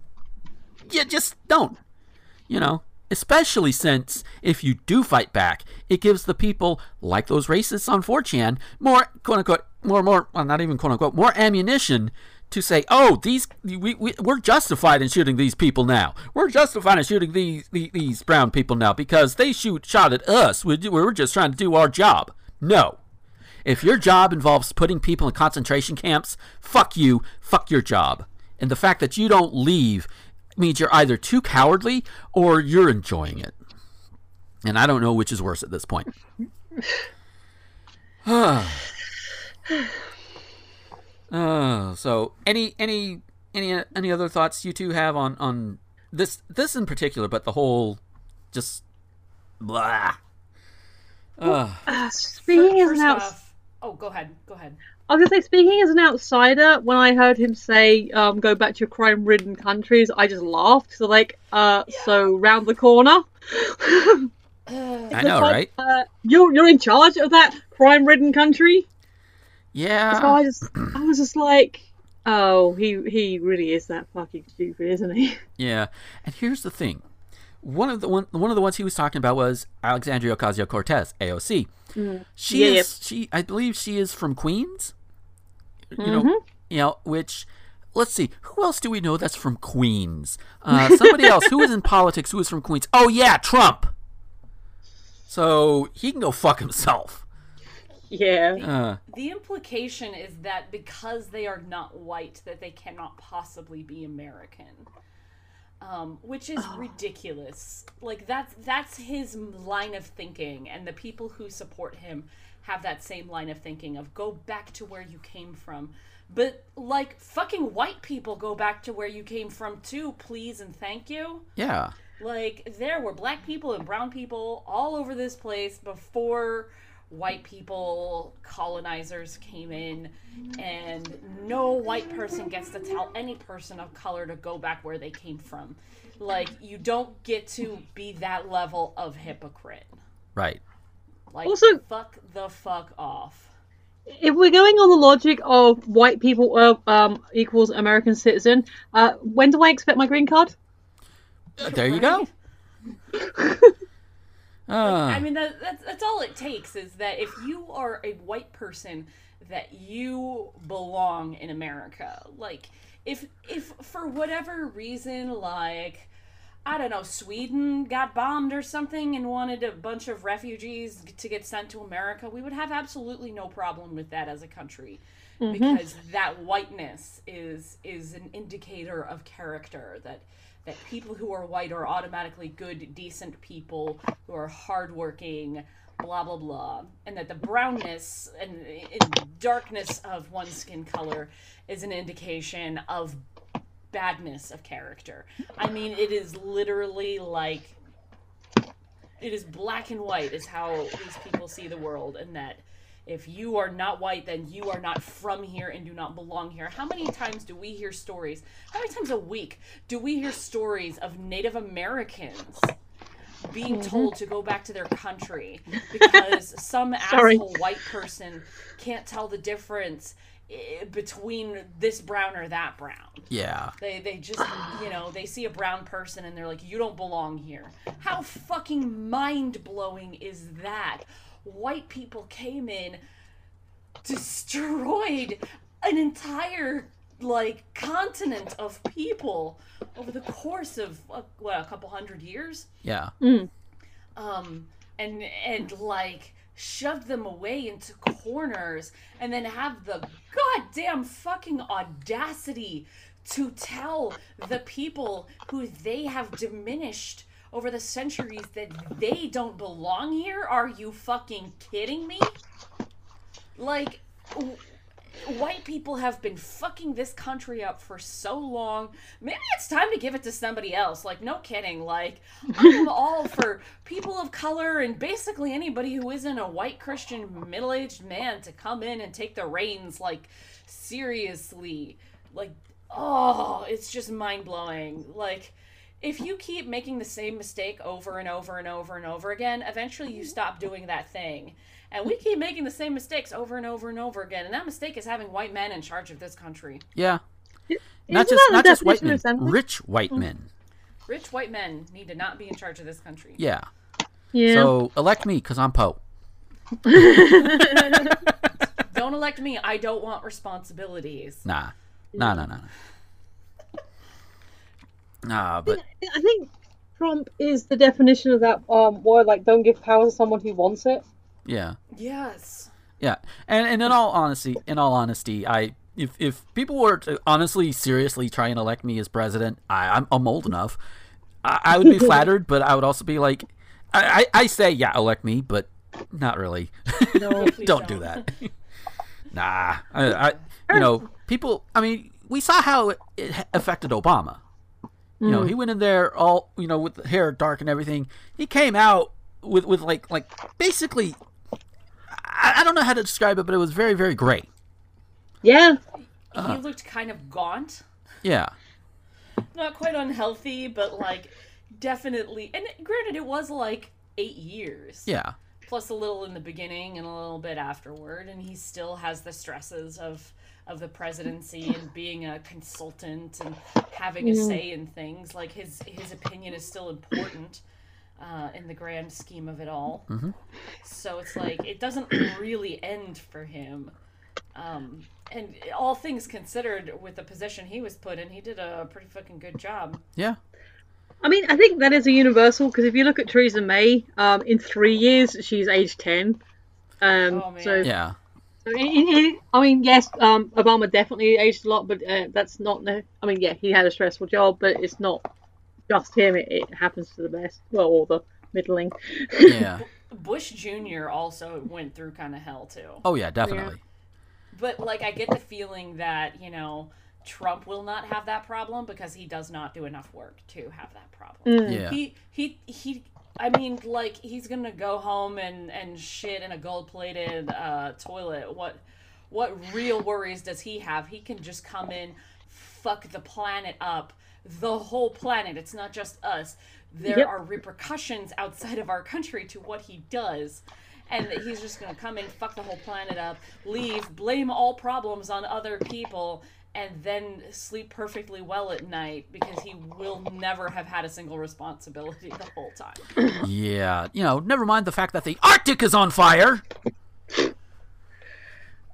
you just don't. You know, especially since if you do fight back, it gives the people like those racists on four chan more quote unquote more more well not even quote unquote more ammunition to say, oh, these we, we we're justified in shooting these people now. We're justified in shooting these these, these brown people now because they shoot shot at us. We, we were just trying to do our job. No, if your job involves putting people in concentration camps, fuck you, fuck your job. And the fact that you don't leave means you're either too cowardly or you're enjoying it. And I don't know which is worse at this point. Oh, so any any any any other thoughts you two have on, on this this in particular, but the whole just blah. Well, uh, speaking as an outsider, oh, go ahead, go ahead. I was gonna say, speaking as an outsider, when I heard him say, um, "Go back to your crime-ridden countries," I just laughed. So like, uh, yeah. so round the corner. I know, like, right? Uh, you're you're in charge of that crime-ridden country. Yeah. So I just, I was just like, oh, he he really is that fucking stupid, isn't he? Yeah. And here's the thing, one of the one one of the ones he was talking about was Alexandria Ocasio-Cortez, A O C. Mm. She yeah, is yeah. she, I believe she is from Queens. You mm-hmm. know, you know, which let's see, who else do we know that's from Queens? Uh, somebody else who is in politics who is from Queens. Oh yeah, Trump. So he can go fuck himself. Yeah. The, uh, the implication is that because they are not white, that they cannot possibly be American, um, which is uh, ridiculous. Like that's that's his line of thinking, and the people who support him have that same line of thinking of go back to where you came from. But like fucking white people go back to where you came from too, please and thank you. Yeah. Like there were black people and brown people all over this place before white people, colonizers came in, and no white person gets to tell any person of color to go back where they came from. Like, you don't get to be that level of hypocrite. Right. Like, also, fuck the fuck off. If we're going on the logic of white people uh, um, equals American citizen, uh, when do I expect my green card? There you go. uh. I mean, that, that's, that's all it takes, is that if you are a white person, that you belong in America. Like, if if for whatever reason, like, I don't know, Sweden got bombed or something and wanted a bunch of refugees to get sent to America, we would have absolutely no problem with that as a country. Mm-hmm. Because that whiteness is is an indicator of character, that that people who are white are automatically good, decent people who are hardworking, blah, blah, blah. And that the brownness and, and darkness of one's skin color is an indication of badness of character. I mean, it is literally like, it is black and white is how these people see the world, and that if you are not white, then you are not from here and do not belong here. How many times do we hear stories, how many times a week do we hear stories of Native Americans being told to go back to their country because some asshole white person can't tell the difference between this brown or that brown. Yeah. They they just, you know, they see a brown person and they're like, you don't belong here. How fucking mind-blowing is that? White people came in, destroyed an entire, like, continent of people over the course of, what, a couple hundred years? Yeah. Mm. Um, and, and, like, shoved them away into corners, and then have the goddamn fucking audacity to tell the people who they have diminished over the centuries that they don't belong here? Are you fucking kidding me? Like, w- white people have been fucking this country up for so long. Maybe it's time to give it to somebody else. Like, no kidding. Like, I'm all for people of color and basically anybody who isn't a white Christian middle-aged man to come in and take the reins. Like, seriously. Like, oh, it's just mind-blowing. Like, if you keep making the same mistake over and over and over and over again, eventually you stop doing that thing. And we keep making the same mistakes over and over and over again. And that mistake is having white men in charge of this country. Yeah. Isn't not just not just white men, rich white men. Rich white men need to not be in charge of this country. Yeah. Yeah. So elect me, because I'm Poe. Don't elect me. I don't want responsibilities. Nah. Nah, nah, nah, nah. Nah, but... I think Trump is the definition of that um, word, like, don't give power to someone who wants it. Yeah. Yes. Yeah, and and in all honesty, in all honesty, I if if people were to honestly, seriously try and elect me as president, I, I'm I'm old enough. I, I would be flattered, but I would also be like, I, I, I say yeah, elect me, but not really. No, don't, don't do that. Nah, I, I you know people. I mean, we saw how it, it affected Obama. You mm. know, he went in there all you know with the hair dark and everything. He came out with with like like basically. I don't know how to describe it, but it was very, very gray. Yeah. Uh, he looked kind of gaunt. Yeah. Not quite unhealthy, but, like, definitely. And granted, it was, like, eight years. Yeah. Plus a little in the beginning and a little bit afterward. And he still has the stresses of, of the presidency and being a consultant and having a mm. say in things. Like, his, his opinion is still important. Uh, in the grand scheme of it all. Mm-hmm. So it's like, it doesn't really end for him. Um, and all things considered, with the position he was put in, he did a pretty fucking good job. Yeah. I mean, I think that is a universal, because if you look at Theresa May, um, in three years, she's age ten. Um, oh, man. So, yeah. So in, in, in, I mean, yes, um, Obama definitely aged a lot, but uh, that's not... No, I mean, yeah, he had a stressful job, but it's not... Just him, it, it happens to the best. Well, or the middling. Yeah. Bush Junior also went through kind of hell, too. Oh, yeah, definitely. Yeah. But, like, I get the feeling that, you know, Trump will not have that problem because he does not do enough work to have that problem. Mm. Yeah. He, he, he, I mean, like, he's going to go home and, and shit in a gold-plated uh, toilet. What, what real worries does he have? He can just come in, fuck the planet up. The whole planet. It's not just us. There yep. are repercussions outside of our country to what he does. and that he's just going to come in, fuck the whole planet up, leave, blame all problems on other people, and then sleep perfectly well at night because he will never have had a single responsibility the whole time. Yeah, you know, never mind the fact that the Arctic is on fire.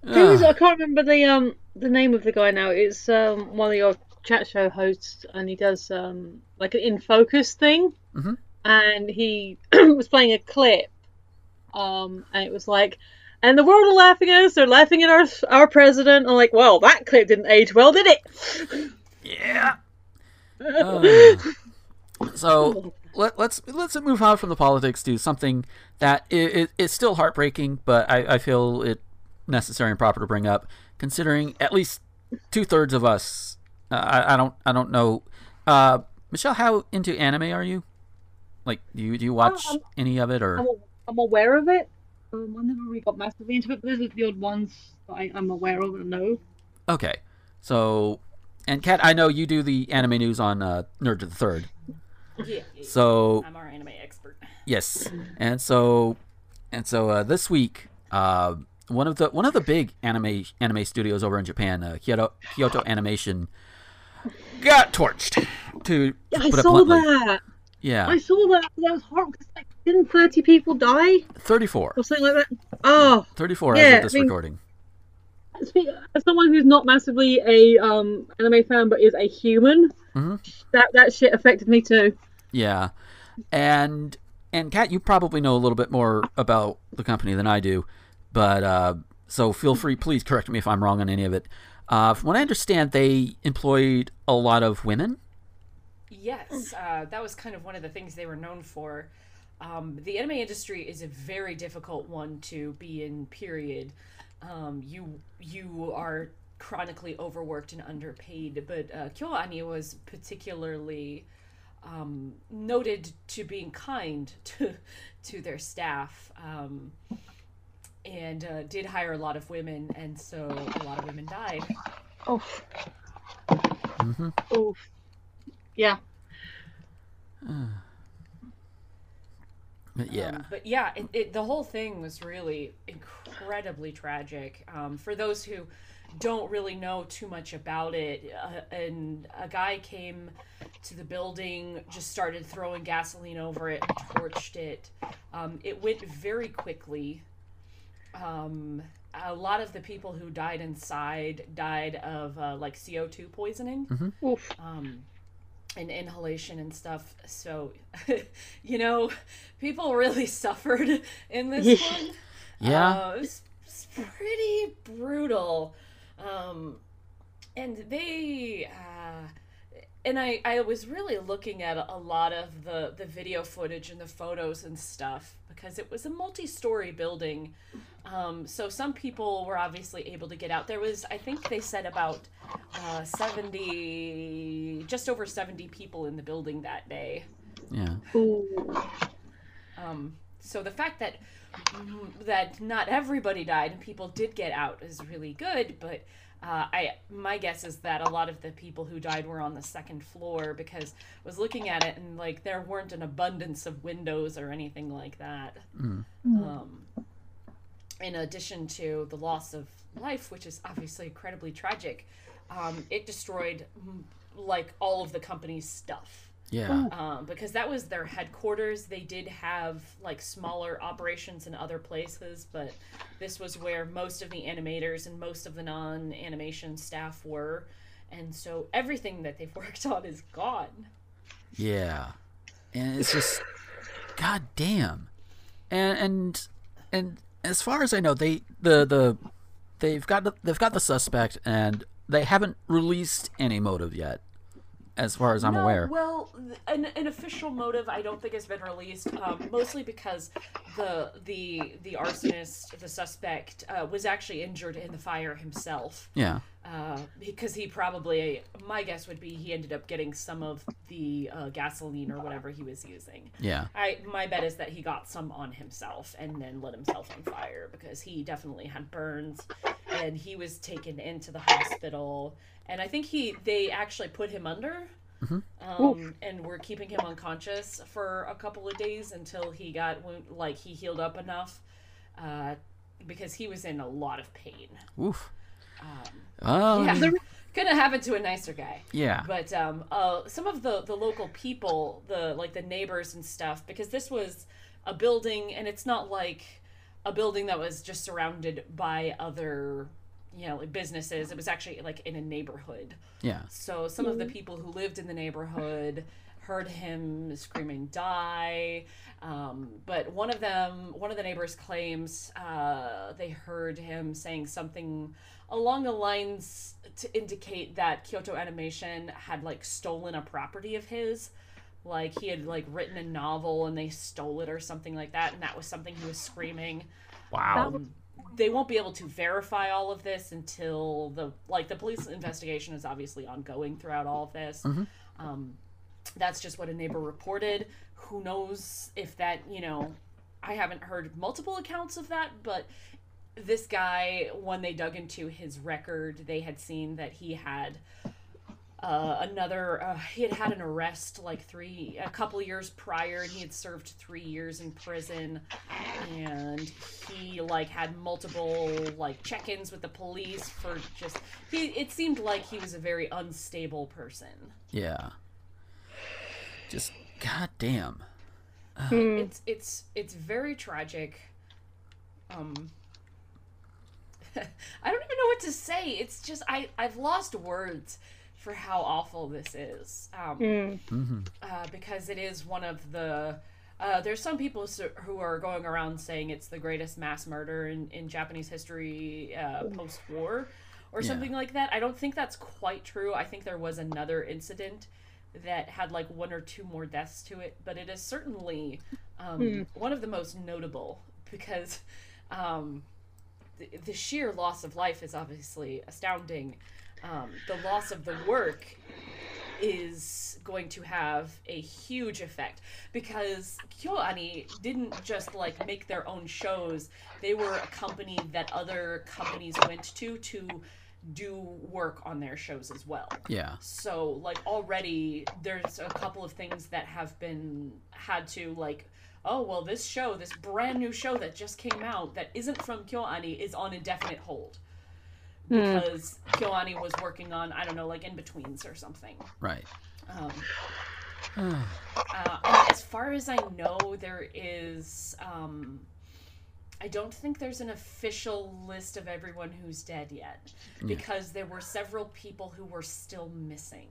There was, I can't remember the um the name of the guy now. It's um one of your chat show hosts, and he does um like an in focus thing, mm-hmm. and he was playing a clip, um and it was like, and the world are laughing at us. They're laughing at our our president. I'm like, well, that clip didn't age well, did it? Yeah. Uh, so let, let's let's move on from the politics to something that it, it, it's still heartbreaking, but I, I feel it necessary and proper to bring up, considering at least two thirds of us. Uh, I, I don't I don't know. Uh, Michelle, how into anime are you? Like, do you do you watch I'm, any of it or? I'm, I'm aware of it. Um, I never really got massively into it, but those are the odd ones that I, I'm aware of and know. Okay, so, and Kat, I know you do the anime news on uh, Nerd to the Third. Yeah, yeah. So I'm our anime expert. Yes, and so, and so uh, this week, uh, one of the one of the big anime anime studios over in Japan, uh, Kyoto Kyoto Animation, got torched. To, to yeah, I put saw it that. Yeah, I saw that. That was horrible. Like, didn't thirty people die? thirty-four. Or something like that? Oh. thirty-four yeah, as of this I mean, recording. As someone who's not massively a um, anime fan but is a human, mm-hmm. that, that shit affected me too. Yeah. And, and Kat, you probably know a little bit more about the company than I do, but uh, so feel free, please correct me if I'm wrong on any of it. Uh, from what I understand, they employed a lot of women? Yes. Uh, that was kind of one of the things they were known for. Um, the anime industry is a very difficult one to be in, period. Um, you you are chronically overworked and underpaid, but uh, Kyoto Ani was particularly um, noted to being kind to, to their staff, um, and uh, did hire a lot of women, and so a lot of women died. Oh. Mm-hmm. Oh. Yeah. Uh. But yeah, um, but yeah it, it, the whole thing was really incredibly tragic. Um, for those who don't really know too much about it, uh, and a guy came to the building, just started throwing gasoline over it, and torched it. Um, it went very quickly. Um, a lot of the people who died inside died of uh, like C O two poisoning. Mm-hmm. Oof. Um, and inhalation and stuff, so you know, people really suffered in this one. Yeah, uh, it was, it was pretty brutal, um, and they uh, and I I was really looking at a lot of the the video footage and the photos and stuff because it was a multi-story building, um, so some people were obviously able to get out. There was, I think they said about. Uh, seventy, just over seventy people in the building that day. Yeah. Ooh. Um. So the fact that that not everybody died and people did get out is really good, but uh, I my guess is that a lot of the people who died were on the second floor because I was looking at it and like there weren't an abundance of windows or anything like that. Mm. Um. In addition to the loss of life, which is obviously incredibly tragic. Um, it destroyed like all of the company's stuff. Yeah. Um, because that was their headquarters. They did have like smaller operations in other places, but this was where most of the animators and most of the non-animation staff were. And so everything that they've worked on is gone. Yeah. And it's just, God damn. And, and, and as far as I know, they, the, the, they've got the, they've got the suspect and, they haven't released any motive yet, as far as I'm no, aware. Well, an, an official motive I don't think has been released, um, mostly because the the the arsonist, the suspect, uh, was actually injured in the fire himself. Yeah. Uh, because he probably, my guess would be, he ended up getting some of the uh, gasoline or whatever he was using. Yeah. I my bet is that he got some on himself and then lit himself on fire because he definitely had burns. And he was taken into the hospital, and I think he they actually put him under, mm-hmm. um, and were keeping him unconscious for a couple of days until he got like he healed up enough, uh, because he was in a lot of pain. Oof. Um, um. Yeah. Couldn't have happened to a nicer guy. Yeah. But um, uh, some of the, the local people, the like the neighbors and stuff, because this was a building, and it's not like a building that was just surrounded by other, you know, like businesses. It was actually like in a neighborhood. Yeah. So some of the people who lived in the neighborhood heard him screaming, "Die!" Um, but one of them, one of the neighbors claims uh, they heard him saying something along the lines to indicate that Kyoto Animation had like stolen a property of his. Like he had like written a novel and they stole it or something like that. And that was something he was screaming. Wow. Um, they won't be able to verify all of this until the, like the police investigation is obviously ongoing throughout all of this. Mm-hmm. Um, that's just what a neighbor reported. Who knows if that, you know, I haven't heard multiple accounts of that, but this guy, when they dug into his record, they had seen that he had uh, another, uh, he had had an arrest like three, a couple years prior, and he had served three years in prison, and he like had multiple like check-ins with the police for just, he, it seemed like he was a very unstable person. Yeah. Just goddamn. Uh. It's, it's, it's very tragic. Um... I don't even know what to say. It's just, I, I've lost words for how awful this is. Um, mm. mm-hmm. uh, because it is one of the, uh, there's some people who are going around saying it's the greatest mass murder in, in Japanese history uh, post-war or yeah. something like that. I don't think that's quite true. I think there was another incident that had like one or two more deaths to it, but it is certainly um, mm. one of the most notable because... Um, the sheer loss of life is obviously astounding. Um, the loss of the work is going to have a huge effect because KyoAni didn't just like make their own shows. They were a company that other companies went to to do work on their shows as well. Yeah. So like already there's a couple of things that have been had to like, oh, well, this show, this brand new show that just came out that isn't from KyoAni is on indefinite hold. Because mm. KyoAni was working on, I don't know, like in-betweens or something. Right. Um, uh, and as far as I know, there is... Um, I don't think there's an official list of everyone who's dead yet. Because yeah. there were several people who were still missing.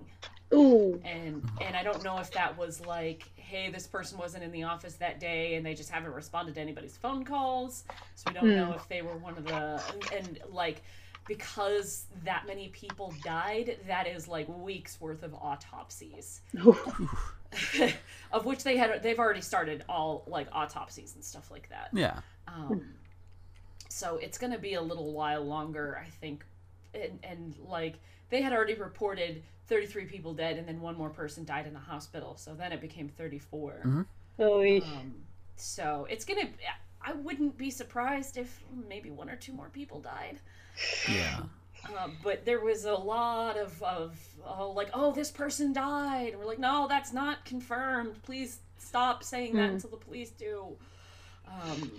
Ooh. And and I don't know if that was like, hey, this person wasn't in the office that day and they just haven't responded to anybody's phone calls. So we don't mm. know if they were one of the... And, and like, because that many people died, that is like weeks worth of autopsies. Of which they had, they've already started all like autopsies and stuff like that. Yeah. Um, so it's going to be a little while longer, I think. And, and like, they had already reported thirty-three people dead and then one more person died in the hospital. So then it became thirty-four. Mm-hmm. Um, so it's going to, I wouldn't be surprised if maybe one or two more people died. Yeah. Uh, but there was a lot of, of oh, like, oh, this person died. And we're like, no, that's not confirmed. Please stop saying that mm-hmm. until the police do. Um,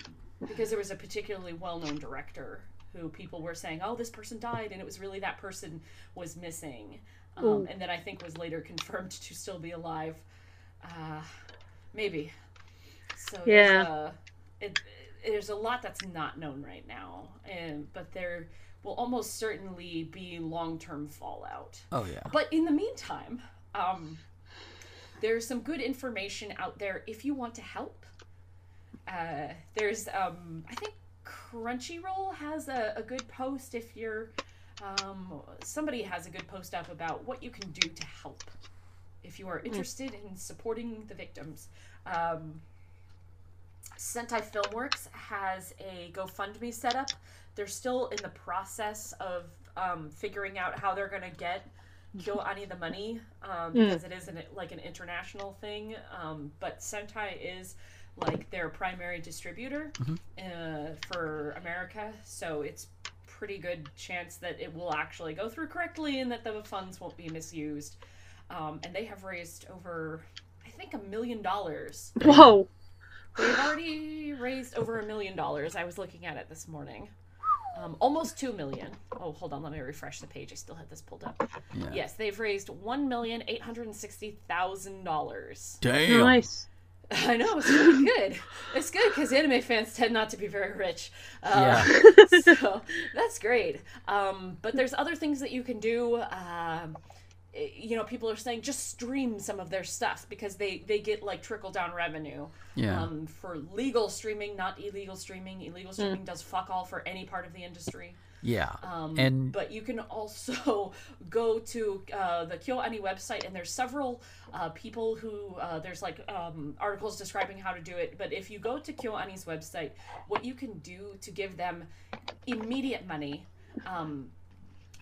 because there was a particularly well-known director who people were saying, oh, this person died, and it was really that person was missing. Um, and then I think was later confirmed to still be alive. Uh, maybe. So yeah. uh, it, it, there's a lot that's not known right now. And, but there will almost certainly be long-term fallout. Oh, yeah. But in the meantime, um, there's some good information out there if you want to help. Uh, there's, um, I think Crunchyroll has a, a good post if you're, um, somebody has a good post up about what you can do to help if you are interested in supporting the victims. Um, Sentai Filmworks has a GoFundMe set up. They're still in the process of, um, figuring out how they're going to get KyoAni the money, um, because mm. it is an, like an international thing. Um, but Sentai is... like their primary distributor mm-hmm. uh, for America. So it's pretty good chance that it will actually go through correctly and that the funds won't be misused. Um, and they have raised over, I think, a million dollars. Whoa. They've already raised over a million dollars. I was looking at it this morning. Um, almost two million. Oh, hold on. Let me refresh the page. I still had this pulled up. Yeah. Yes, they've raised one million eight hundred and sixty thousand dollars. Damn. Nice. I know, it's really good. It's good because anime fans tend not to be very rich. Uh, yeah. So that's great. Um, but there's other things that you can do. Um, you know, people are saying just stream some of their stuff because they, they get like trickle down revenue. Yeah. Um, for legal streaming, not illegal streaming. Illegal streaming mm. does fuck all for any part of the industry. Yeah. Um, and... But you can also go to uh, the Kyoto Ani website, and there's several uh, people who, uh, there's like um, articles describing how to do it. But if you go to Kyoto Ani's website, what you can do to give them immediate money um,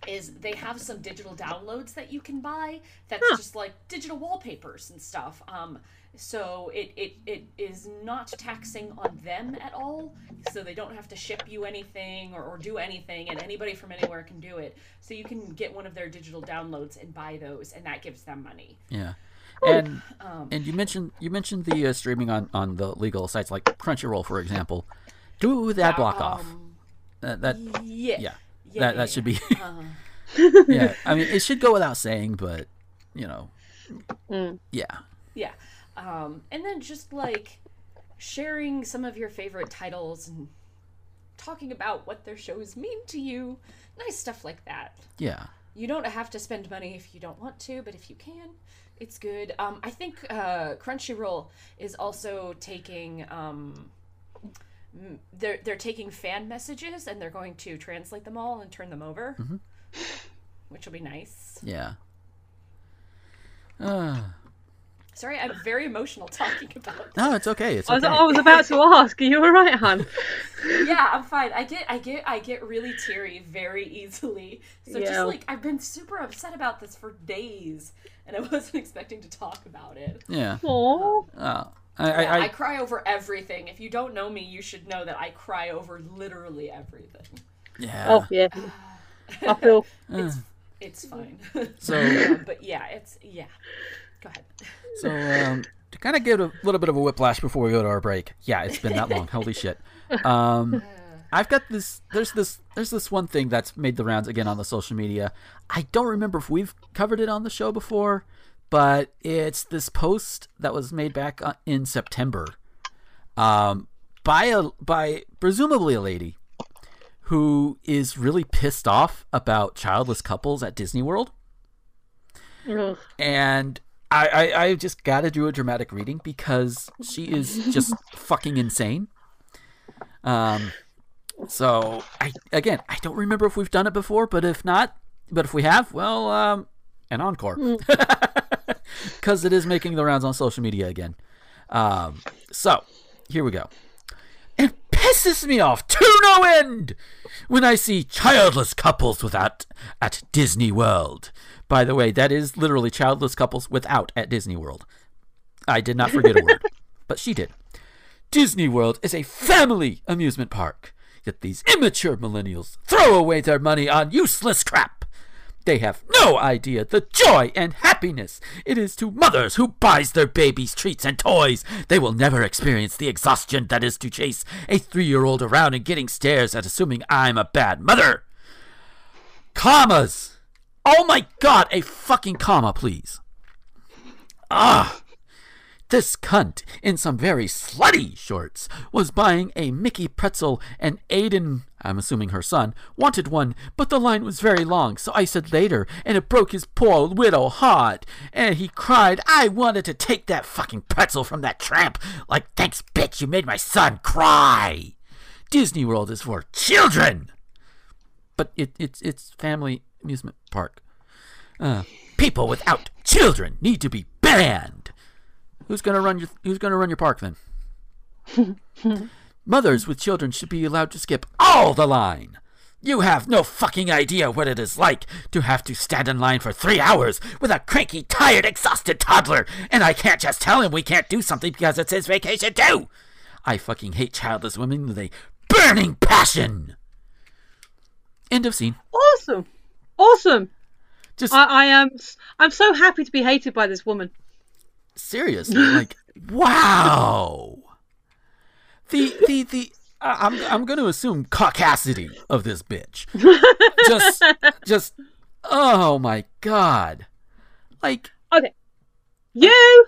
is they have some digital downloads that you can buy that's huh. just like digital wallpapers and stuff. Um, so it, it, it is not taxing on them at all, so they don't have to ship you anything or, or do anything, and anybody from anywhere can do it. So you can get one of their digital downloads and buy those, and that gives them money. Yeah. And um, and you mentioned you mentioned the uh, streaming on, on the legal sites like Crunchyroll, for example. Do it with ad block um, off. That, that yeah. yeah. Yeah, that yeah, that should be uh, yeah, I mean, it should go without saying, but you know. Mm. Yeah. Yeah. Um, and then just, like, sharing some of your favorite titles and talking about what their shows mean to you. Nice stuff like that. Yeah. You don't have to spend money if you don't want to, but if you can, it's good. Um, I think uh, Crunchyroll is also taking... Um, they're, they're taking fan messages, and they're going to translate them all and turn them over, mm-hmm. which will be nice. Yeah. Uh... Sorry, I'm very emotional talking about this. No, it's okay. It's okay. I was, I was about to ask, are you all right, hon? Yeah, I'm fine. I get, I get, I get really teary very easily. So yeah. just like I've been super upset about this for days, and I wasn't expecting to talk about it. Yeah. Aww. Uh, I, I, yeah, I, I cry over everything. If you don't know me, you should know that I cry over literally everything. Yeah. Oh yeah. I feel it's it's fine. So, yeah, but yeah, it's yeah. Go ahead. So, um, to kind of give a little bit of a whiplash before we go to our break. Yeah, it's been that long. Holy shit. Um, I've got this. There's this. There's this one thing that's made the rounds again on the social media. I don't remember if we've covered it on the show before, but it's this post that was made back in September, um, by a by presumably a lady who is really pissed off about childless couples at Disney World, mm. and. I, I, I just got to do a dramatic reading because she is just fucking insane. Um, so I again I don't remember if we've done it before, but if not, but if we have, well, um, an encore because it is making the rounds on social media again. Um, so here we go. It pisses me off to no end when I see childless couples without at Disney World. By the way, that is literally childless couples without at Disney World. I did not forget a word, but she did. Disney World is a family amusement park, yet these immature millennials throw away their money on useless crap. They have no idea the joy and happiness it is to mothers who buys their babies treats and toys. They will never experience the exhaustion that is to chase a three-year-old around and getting stares at assuming I'm a bad mother. Commas. Oh my god, a fucking comma, please. Ah, this cunt in some very slutty shorts was buying a Mickey pretzel, and Aiden, I'm assuming her son, wanted one, but the line was very long, so I said later, and it broke his poor widow heart, and he cried, I wanted to take that fucking pretzel from that tramp. Like, thanks, bitch, you made my son cry. Disney World is for children. But it, it's it's family... amusement park. Uh, people without children need to be banned. Who's gonna run your Who's gonna run your park then? Mothers with children should be allowed to skip all the line. You have no fucking idea what it is like to have to stand in line for three hours with a cranky, tired, exhausted toddler, and I can't just tell him we can't do something because it's his vacation too. I fucking hate childless women with a burning passion. End of scene. Awesome. Awesome. Just I, I am I'm so happy to be hated by this woman. Seriously, like wow. the the the uh, I'm I'm going to assume caucasity of this bitch. just just oh my god. Like okay. You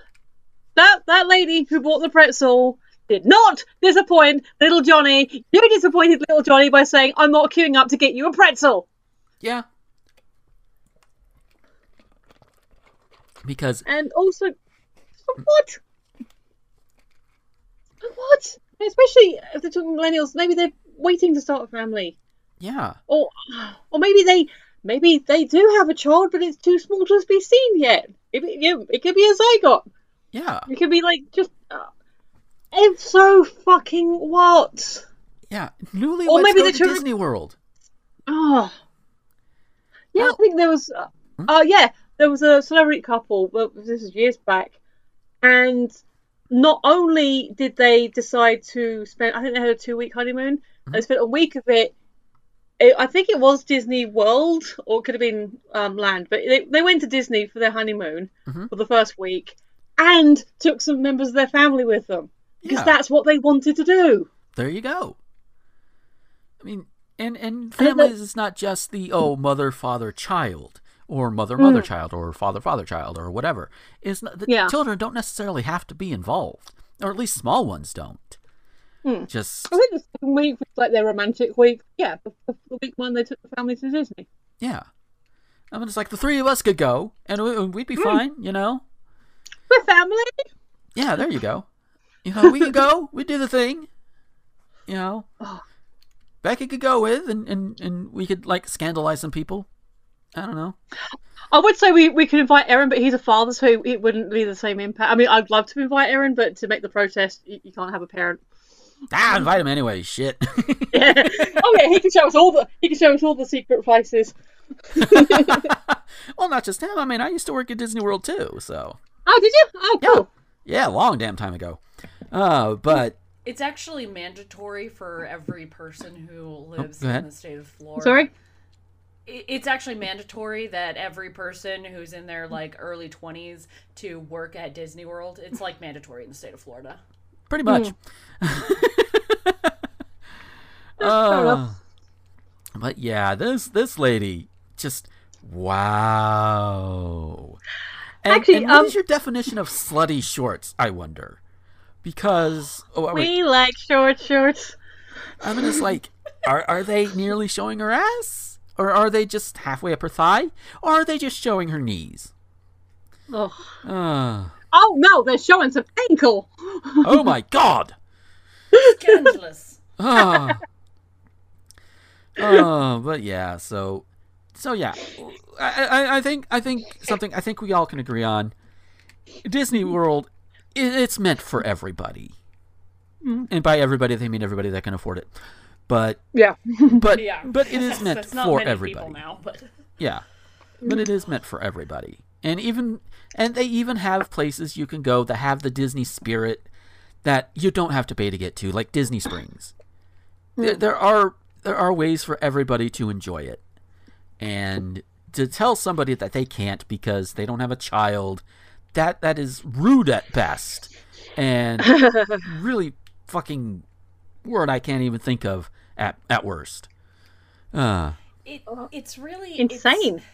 that that lady who bought the pretzel did not disappoint little Johnny. You disappointed little Johnny by saying, I'm not queuing up to get you a pretzel. Yeah. Because... And also... What? What? Especially if they're talking millennials, maybe they're waiting to start a family. Yeah. Or or maybe they maybe they do have a child, but it's too small to be seen yet. It, it, it could be a zygote. Yeah. It could be like just... Uh, if so fucking what? Yeah, newlyweds or maybe go to Disney World. Oh, yeah. Well, I think there was. Oh, uh, hmm? uh, yeah, there was a celebrity couple. Well, this is years back, and not only did they decide to spend, I think they had a two-week honeymoon. Mm-hmm. They spent a week of it. it. I think it was Disney World, or it could have been um, Land, but they they went to Disney for their honeymoon mm-hmm. for the first week, and took some members of their family with them. Because yeah. that's what they wanted to do. There you go. I mean, and, and families is not just the, oh, mother, father, child, or mother, mother, mm. child, or father, father, child, or whatever. It's not, the yeah. children don't necessarily have to be involved, or at least small ones don't. Mm. Just I think the second week was like their romantic week. Yeah, the, the week one they took the family to Disney. Yeah. I mean, it's like the three of us could go, and we, we'd be mm. fine, you know? We're family. Yeah, there you go. You know, we could go, we do the thing, you know, oh. Becky could go with, and, and, and we could, like, scandalize some people. I don't know. I would say we, we could invite Aaron, but he's a father, so it wouldn't be the same impact. I mean, I'd love to invite Aaron, but to make the protest, you, you can't have a parent. Ah, invite him anyway, shit. yeah. Oh, yeah, he can show us all the, he can show us all the secret places. Well, not just him. I mean, I used to work at Disney World, too, so. Oh, did you? Oh, cool. Yeah, yeah, long damn time ago. Uh, but it's actually mandatory for every person who lives oh, in the state of Florida. Sorry? It's actually mandatory that every person who's in their like early twenties to work at Disney World. It's like mandatory in the state of Florida. Pretty much. Mm. uh, but yeah, this this lady just wow. And, actually, and um... what is your definition of slutty shorts, I wonder? Because oh, we wait. like short shorts. I mean, it's like, are are they nearly showing her ass, or are they just halfway up her thigh, or are they just showing her knees? Oh, uh. oh no, they're showing some ankle. Oh my god, scandalous. Oh, uh, but yeah, so so yeah, I, I I think I think something I think we all can agree on. Disney World. It's meant for everybody, mm. and by everybody they mean everybody that can afford it. But yeah, but yeah. but it is meant so for everybody. Now, but... Yeah, but it is meant for everybody, and even and they even have places you can go that have the Disney spirit that you don't have to pay to get to, like Disney Springs. Mm. There, there are there are ways for everybody to enjoy it, and to tell somebody that they can't because they don't have a child. That that is rude at best, and really fucking word I can't even think of at at worst. Uh, it it's really insane. It's,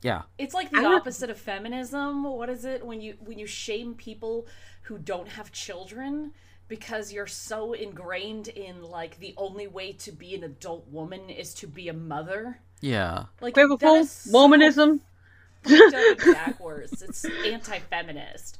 yeah, it's like the opposite of feminism. What is it when you when you shame people who don't have children because you're so ingrained in like the only way to be an adult woman is to be a mother? Yeah, like biblical so Mormonism. Backwards. It's anti-feminist,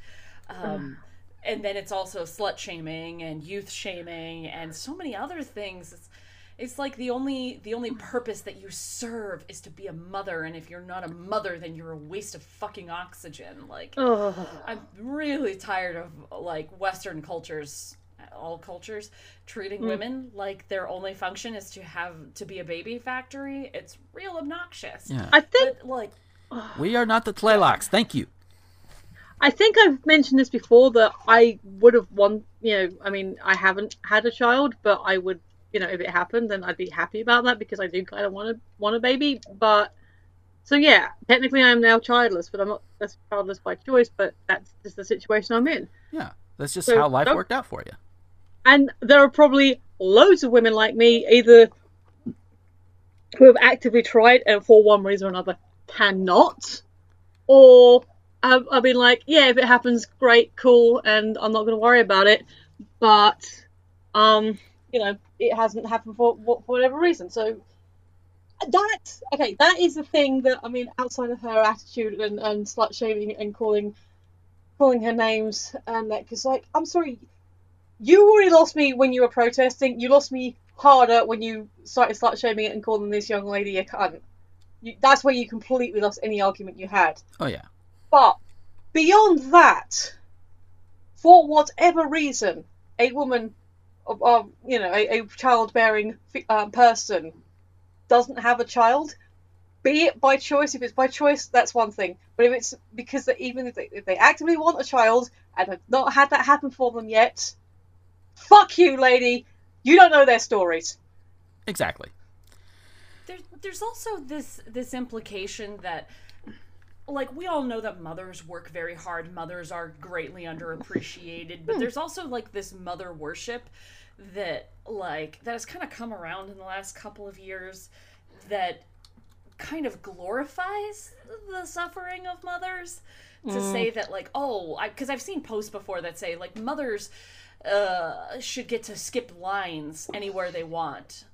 um, and then it's also slut shaming and youth shaming and so many other things. It's, it's like the only the only purpose that you serve is to be a mother, and if you're not a mother, then you're a waste of fucking oxygen. Like, oh. I'm really tired of like Western cultures, all cultures, treating mm. women like their only function is to have to be a baby factory. It's real obnoxious. Yeah. I think but, like. We are not the Tleylocks. Thank you. I think I've mentioned this before that I would have won, you know, I mean, I haven't had a child, but I would, you know, if it happened, then I'd be happy about that because I do kind of want to want a baby. But so, yeah, technically I'm now childless, but I'm not that's childless by choice, but that's just the situation I'm in. Yeah, that's just so, how life worked out for you. And there are probably loads of women like me, either who have actively tried and for one reason or another cannot, or I've, I've been like, yeah, if it happens, great, cool, and I'm not going to worry about it. But, um, you know, it hasn't happened for, for whatever reason. So that, okay, that is the thing that, I mean, outside of her attitude and, and slut-shaming and calling calling her names and that, because, like, I'm sorry, you already lost me when you were protesting. You lost me harder when you started slut-shaming it and calling this young lady a cunt. You, that's where you completely lost any argument you had. Oh, yeah. But beyond that, for whatever reason, a woman, of, of you know, a, a childbearing uh, person doesn't have a child, be it by choice. If it's by choice, that's one thing. But if it's because they, even if they, if they actively want a child and have not had that happen for them yet, fuck you, lady. You don't know their stories. Exactly. There, there's also this this implication that, like, we all know that mothers work very hard. Mothers are greatly underappreciated. But there's also, like, this mother worship that, like, that has kind of come around in the last couple of years that kind of glorifies the suffering of mothers. Mm. To say that, like, oh, because I've seen posts before that say, like, mothers uh, should get to skip lines anywhere they want.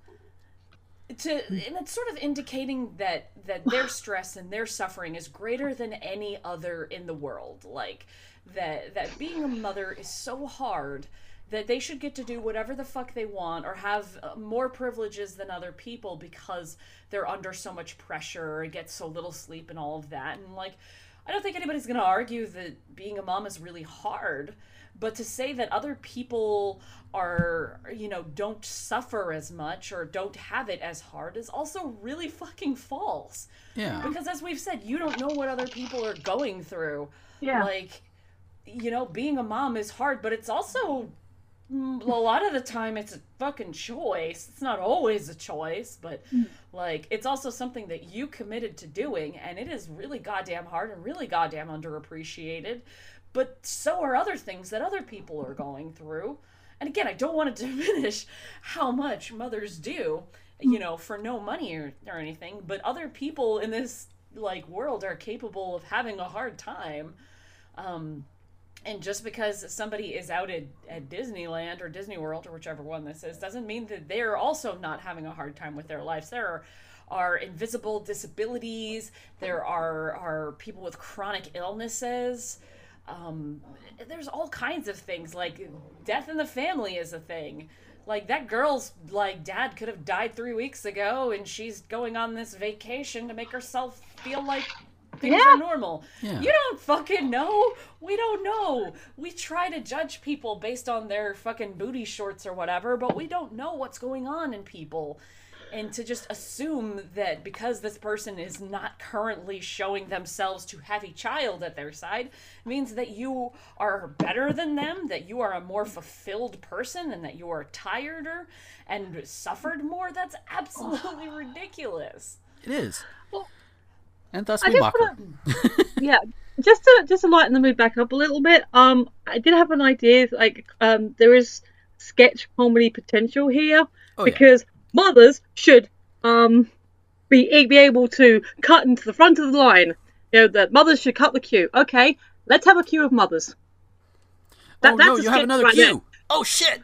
To, and it's sort of indicating that, that their stress and their suffering is greater than any other in the world. Like, that that being a mother is so hard that they should get to do whatever the fuck they want or have more privileges than other people because they're under so much pressure or get so little sleep and all of that. And, like, I don't think anybody's going to argue that being a mom is really hard. But to say that other people are, you know, don't suffer as much or don't have it as hard is also really fucking false. Yeah. Because as we've said, you don't know what other people are going through. Yeah. Like, you know, being a mom is hard, but it's also, a lot of the time, it's a fucking choice. It's not always a choice, but, like, it's also something that you committed to doing, and it is really goddamn hard and really goddamn underappreciated. But so are other things that other people are going through. And again, I don't want to diminish how much mothers do, you know, for no money or, or anything. But other people in this, like, world are capable of having a hard time. Um, and just because somebody is out at, at Disneyland or Disney World or whichever one this is, doesn't mean that they're also not having a hard time with their lives. There are... are invisible disabilities. There are, are people with chronic illnesses. Um, there's all kinds of things, like death in the family is a thing. Like, that girl's, like, dad could have died three weeks ago, and she's going on this vacation to make herself feel like things yeah. are normal. Yeah. You don't fucking know. We don't know. We try to judge people based on their fucking booty shorts or whatever, but we don't know what's going on in people. And to just assume that because this person is not currently showing themselves to have a child at their side means that you are better than them, that you are a more fulfilled person, and that you are tireder and suffered more, that's absolutely ridiculous. It is. Well, and thus we mock her. Yeah. Just to just to lighten the mood back up a little bit, um, I did have an idea, like, um, there is sketch comedy potential here, oh, because... Yeah. Mothers should um, be, be able to cut into the front of the line. You know, that mothers should cut the queue. Okay, let's have a queue of mothers. That, oh, that's no, you have another right queue. There. Oh, shit.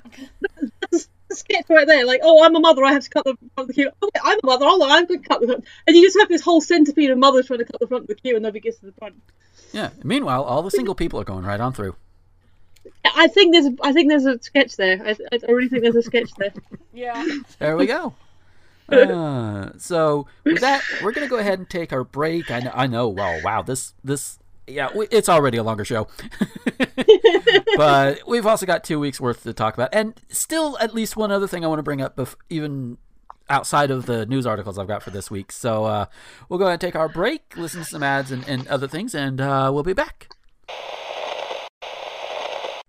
That's a sketch right there. Like, oh, I'm a mother. I have to cut the front of the queue. Okay, I'm a mother. Oh, I'm going to cut the front. And you just have this whole centipede of mothers trying to cut the front of the queue and nobody gets to the front. Yeah. Meanwhile, all the single people are going right on through. I think there's I think there's a sketch there. I, I really think there's a sketch there. Yeah. There we go. Uh, so with that, we're gonna go ahead and take our break. I know. I know. Well, wow. This this yeah. It's already a longer show, but we've also got two weeks worth to talk about, and still at least one other thing I want to bring up, bef- even outside of the news articles I've got for this week. So uh, we'll go ahead and take our break, listen to some ads and, and other things, and uh, we'll be back.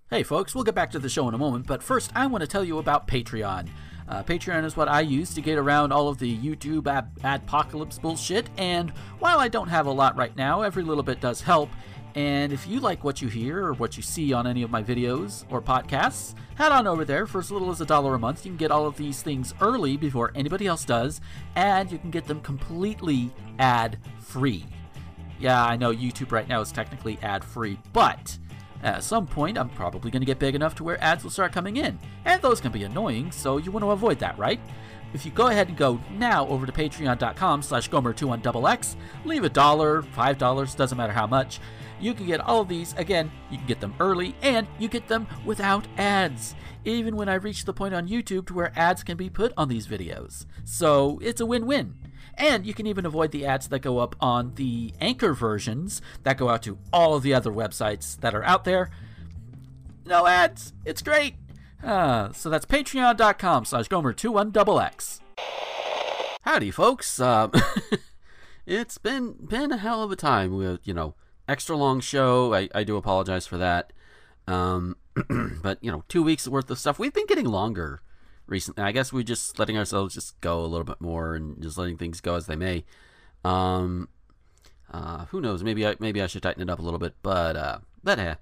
Hey folks, we'll get back to the show in a moment, but first I want to tell you about Patreon. Uh, Patreon is what I use to get around all of the YouTube ad- adpocalypse bullshit, and while I don't have a lot right now, every little bit does help, And if you like what you hear or what you see on any of my videos or podcasts, head on over there. For as little as a dollar a month, you can get all of these things early before anybody else does, and you can get them completely ad-free. Yeah, I know YouTube right now is technically ad-free, but at some point I'm probably going to get big enough to where ads will start coming in, and those can be annoying, so you want to avoid that, right? If you go ahead and go now over to patreon dot com slash gomer two one double X, leave a dollar, five dollars, doesn't matter how much, you can get all of these. Again, you can get them early, and you get them without ads, even when I reach the point on YouTube to where ads can be put on these videos. So it's a win-win. And you can even avoid the ads that go up on the Anchor versions that go out to all of the other websites that are out there. No ads. It's great. Uh, so that's patreon dot com slash gomer two one double X. Howdy, folks. Uh, it's been been a hell of a time. We, you know, extra long show. I, I do apologize for that. Um, but, you know, two weeks worth of stuff. We've been getting longer recently. I guess we're just letting ourselves just go a little bit more and just letting things go as they may. Um, uh, who knows? Maybe I maybe I should tighten it up a little bit. But uh, but eh.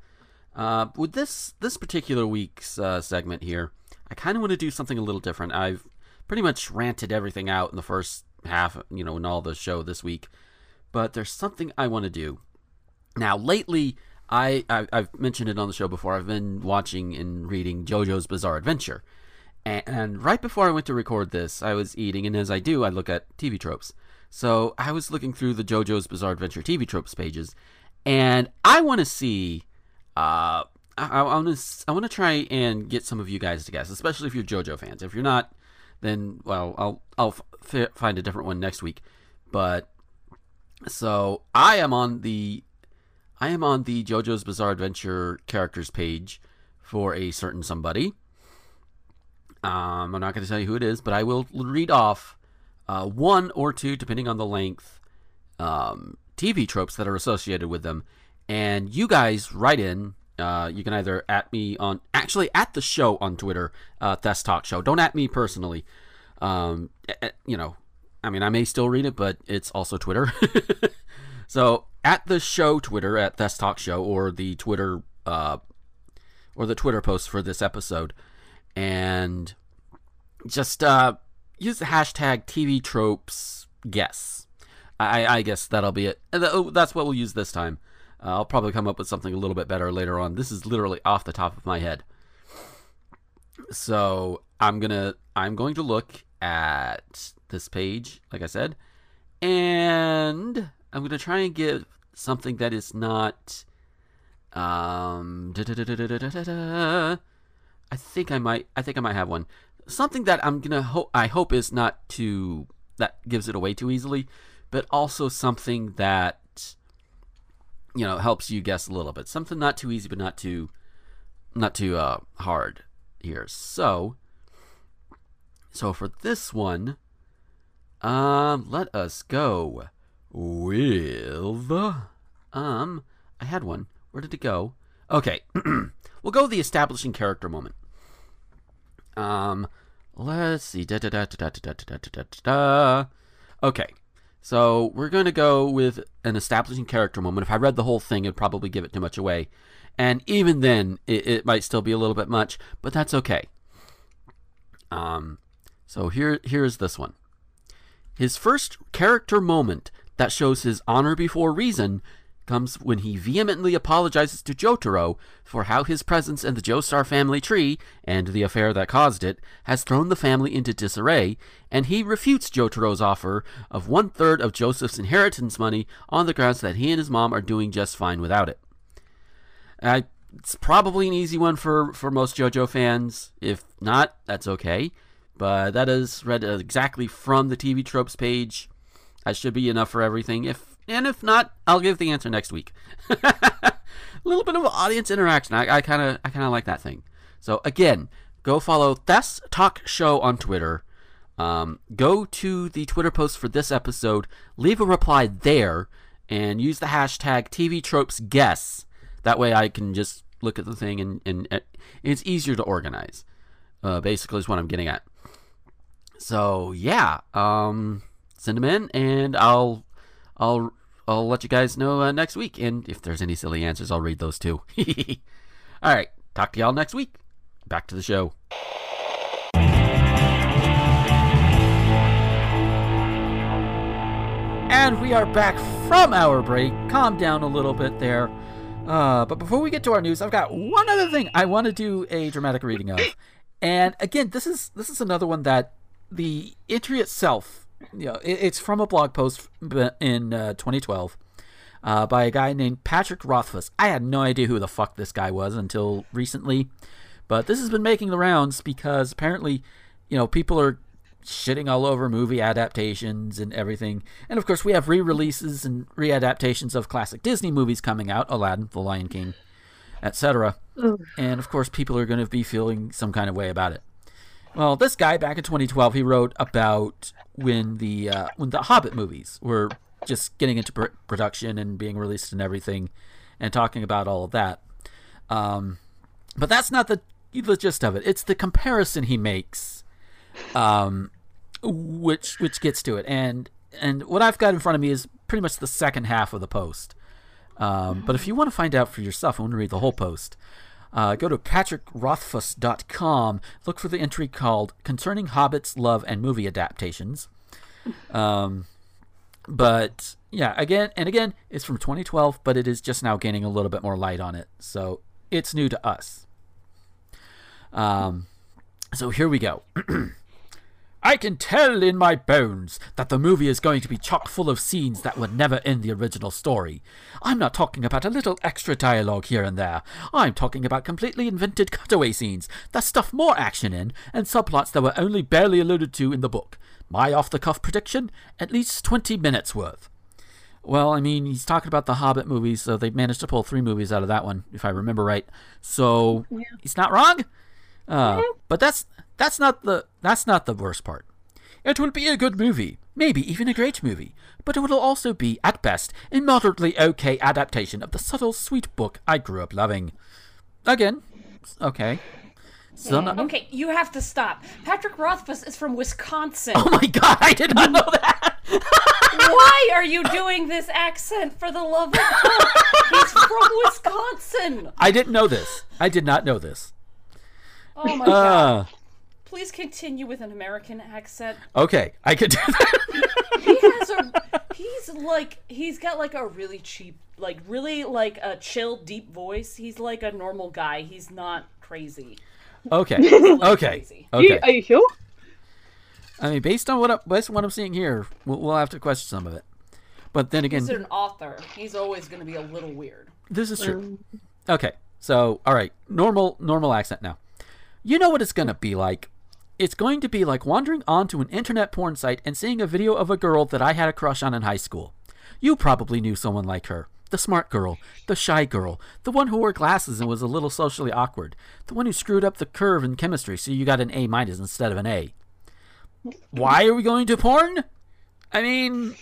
Uh, with this this particular week's uh, segment here, I kind of want to do something a little different. I've pretty much ranted everything out in the first half, you know, in all the show this week. But there's something I want to do. Now, lately, I, I I've mentioned it on the show before. I've been watching and reading JoJo's Bizarre Adventure. And right before I went to record this, I was eating, and as I do, I look at T V tropes. So I was looking through the JoJo's Bizarre Adventure T V tropes pages, and I want to see, uh, I, I want to, I want to try and get some of you guys to guess, especially if you're JoJo fans. If you're not, then well, I'll I'll f- find a different one next week. But so I am on the, I am on the JoJo's Bizarre Adventure characters page for a certain somebody. Um, I'm not going to tell you who it is, but I will read off uh, one or two, depending on the length, um, T V tropes that are associated with them. And you guys write in. Uh, you can either at me on, actually at the show on Twitter, uh, Thess Talk Show. Don't at me personally. Um, you know, I mean, I may still read it, but it's also Twitter. So at the show Twitter, at Thess Talk Show, or the Twitter, uh, or the Twitter post for this episode. And just uh, use the hashtag T V tropes guess. I, I guess that'll be it. Oh, that's what we'll use this time. Uh, I'll probably come up with something a little bit better later on. This is literally off the top of my head. So I'm gonna I'm going to look at this page, like I said, and I'm gonna try and give something that is not. Um, I think I might. I think I might have one. Something that I'm gonna. Ho- I hope is not too. That gives it away too easily, but also something that, you know, helps you guess a little bit. Something not too easy, but not too, not too uh, hard here. So, so for this one, um, let us go with. Um, I had one. Where did it go? Okay, we'll go with the establishing character moment. Um, let's see. Da, da, da, da, da, da, da, da, da. Okay, so we're going to go with an establishing character moment. If I read the whole thing, it'd probably give it too much away. And even then, it, it might still be a little bit much, but that's okay. Um, so here, here's this one. His first character moment that shows his honor before reason comes when he vehemently apologizes to Jotaro for how his presence in the Joestar family tree, and the affair that caused it, has thrown the family into disarray, and he refutes Jotaro's offer of one-third of Joseph's inheritance money on the grounds that he and his mom are doing just fine without it. Uh, it's probably an easy one for, for most JoJo fans. If not, that's okay. But that is read exactly from the T V Tropes page. That should be enough for everything. If And if not, I'll give the answer next week. A little bit of audience interaction. I kind of I kind of like that thing. So again, go follow Thess Talk Show on Twitter. Um, go to the Twitter post for this episode. Leave a reply there and use the hashtag T V Tropes Guess. That way I can just look at the thing and, and, and it's easier to organize. Uh, basically is what I'm getting at. So yeah, um, send them in and I'll... I'll I'll let you guys know uh, next week, and if there's any silly answers, I'll read those too. All right, talk to y'all next week. Back to the show. And we are back from our break. Calm down a little bit there. Uh, but before we get to our news, I've got one other thing I want to do a dramatic reading of. And again, this is this is another one that the entry itself, you know, it, it's from a blog post in uh, twenty twelve uh, by a guy named Patrick Rothfuss. I had no idea who the fuck this guy was until recently. But this has been making the rounds because apparently, you know, people are shitting all over movie adaptations and everything. And of course, we have re-releases and re-adaptations of classic Disney movies coming out, Aladdin, The Lion King, et cetera. And of course, people are going to be feeling some kind of way about it. Well, this guy back in twenty twelve, he wrote about when the uh, when the Hobbit movies were just getting into pr- production and being released and everything, and talking about all of that. Um, but that's not the the gist of it. It's the comparison he makes, um, which which gets to it. And and what I've got in front of me is pretty much the second half of the post. Um, but if you want to find out for yourself, I want to read the whole post. Uh, go to patrick rothfuss dot com. Look for the entry called "Concerning Hobbits, Love, and Movie Adaptations." Um, but yeah, again and again, it's from twenty twelve, but it is just now gaining a little bit more light on it, so it's new to us. Um, so here we go. I can tell in my bones that the movie is going to be chock full of scenes that were never in the original story. I'm not talking about a little extra dialogue here and there. I'm talking about completely invented cutaway scenes that stuff more action in and subplots that were only barely alluded to in the book. My off-the-cuff prediction? At least twenty minutes worth. Well, I mean, he's talking about the Hobbit movies, so they managed to pull three movies out of that one, if I remember right. So, yeah. He's not wrong. Uh, but that's that's not the that's not the worst part. It will be a good movie, maybe even a great movie, but it will also be, at best, a moderately okay adaptation of the subtle, sweet book I grew up loving. Again, okay. So yeah. no- okay, you have to stop. Patrick Rothfuss is from Wisconsin. Oh my god, I did not know that! Why are you doing this accent, for the love of God? He's from Wisconsin! I didn't know this. I did not know this. Oh my god. Uh, Please continue with an American accent. Okay, I could do that. He has a, he's like, he's got like a really cheap, like really like a chill, deep voice. He's like a normal guy. He's not crazy. Okay, like okay, crazy. okay. Are you sure? I mean, based on what, I, based on what I'm seeing here, we'll, we'll have to question some of it. But then again, he's an author. He's always going to be a little weird. This is true. Okay, so, all right, normal, normal accent now. You know what it's going to be like. It's going to be like wandering onto an internet porn site and seeing a video of a girl that I had a crush on in high school. You probably knew someone like her. The smart girl. The shy girl. The one who wore glasses and was a little socially awkward. The one who screwed up the curve in chemistry so you got an A minus instead of an A. Why are we going to porn? I mean...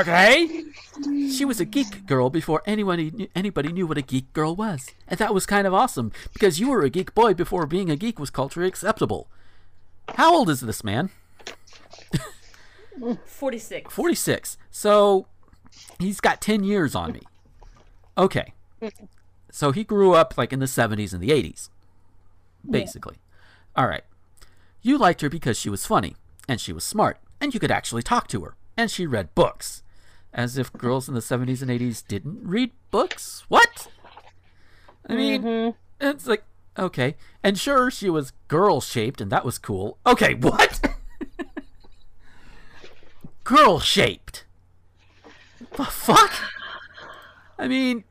Okay. She was a geek girl before anyone anybody knew what a geek girl was. And that was kind of awesome, because you were a geek boy before being a geek was culturally acceptable. How old is this man? forty-six. forty-six. So, he's got ten years on me. Okay. So, he grew up, like, in the seventies and the eighties. Basically. Yeah. All right. You liked her because she was funny, and she was smart, and you could actually talk to her. And she read books. As if girls in the seventies and eighties didn't read books? What? I mean, mm-hmm. It's like, okay. And sure, she was girl-shaped, and that was cool. Okay, what? Girl-shaped? The fuck? I mean,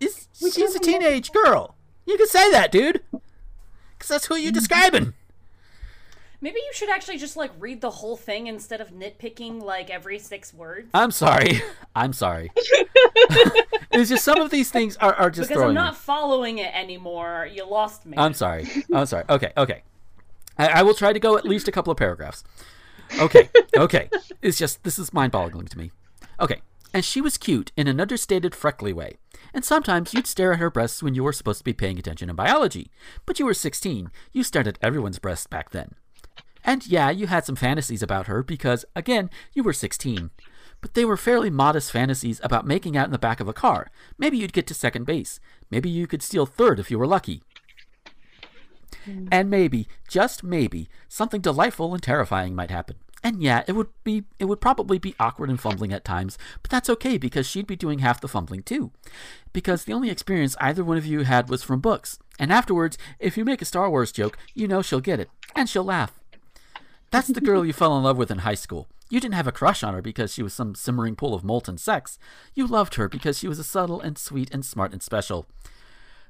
is, she's a teenage girl. You could say that, dude. Because that's who you're describing. Maybe you should actually just, like, read the whole thing instead of nitpicking, like, every six words. I'm sorry. I'm sorry. It's just some of these things are, are just because throwing Because I'm not me. following it anymore. You lost me. I'm sorry. I'm sorry. Okay, okay. I, I will try to go at least a couple of paragraphs. Okay, okay. It's just, this is mind-boggling to me. Okay. And she was cute in an understated, freckly way. And sometimes you'd stare at her breasts when you were supposed to be paying attention in biology. But you were sixteen. You stared at everyone's breasts back then. And yeah, you had some fantasies about her because, again, you were sixteen. but they were fairly modest fantasies about making out in the back of a car. Maybe you'd get to second base. Maybe you could steal third if you were lucky. Mm. And maybe, just maybe, something delightful and terrifying might happen. And yeah, it would be it would probably be awkward and fumbling at times, but that's okay because she'd be doing half the fumbling too. Because the only experience either one of you had was from books. And afterwards, if you make a Star Wars joke, you know she'll get it. And she'll laugh. That's the girl you fell in love with in high school. You didn't have a crush on her because she was some simmering pool of molten sex. You loved her because she was a subtle and sweet and smart and special.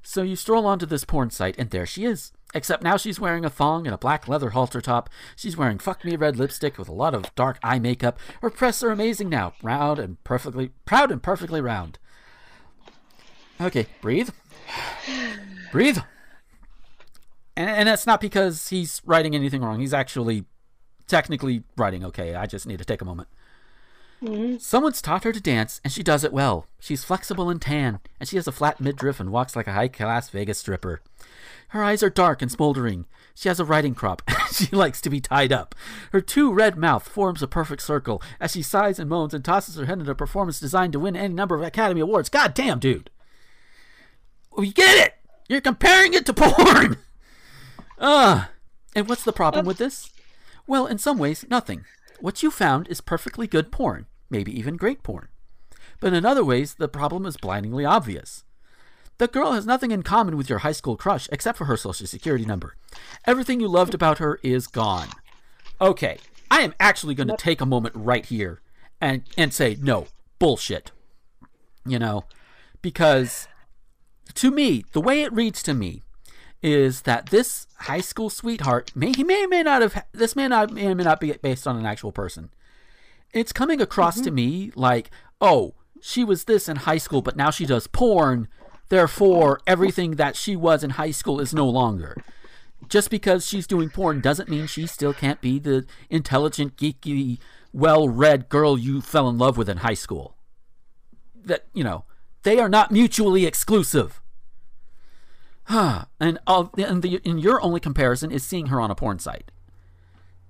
So you stroll onto this porn site, and there she is. Except now she's wearing a thong and a black leather halter top. She's wearing fuck me red lipstick with a lot of dark eye makeup. Her breasts are amazing now, round and perfectly proud and perfectly round. Okay, breathe, breathe. And, and that's not because he's writing anything wrong. He's actually technically writing okay. I just need to take a moment. Mm-hmm. Someone's taught her to dance, and she does it well. She's flexible and tan, and she has a flat midriff and walks like a high-class Vegas stripper. Her eyes are dark and smoldering. She has a riding crop. She likes to be tied up. Her too red mouth forms a perfect circle as she sighs and moans and tosses her head in a performance designed to win any number of Academy Awards. God damn, dude. We get it. You're comparing it to porn. Ugh. And what's the problem with this? Well, in some ways, nothing. What you found is perfectly good porn, maybe even great porn. But in other ways, the problem is blindingly obvious. The girl has nothing in common with your high school crush except for her social security number. Everything you loved about her is gone. Okay, I am actually going to take a moment right here and, and say, no, bullshit. You know, because to me, the way it reads to me is that this high school sweetheart, may, he may or may not have, this may not, may or may not be based on an actual person. It's coming across mm-hmm. to me like, oh, she was this in high school, but now she does porn. Therefore, everything that she was in high school is no longer. Just because she's doing porn doesn't mean she still can't be the intelligent, geeky, well-read girl you fell in love with in high school. That, you know, they are not mutually exclusive. Huh. And all, and the and your only comparison is seeing her on a porn site.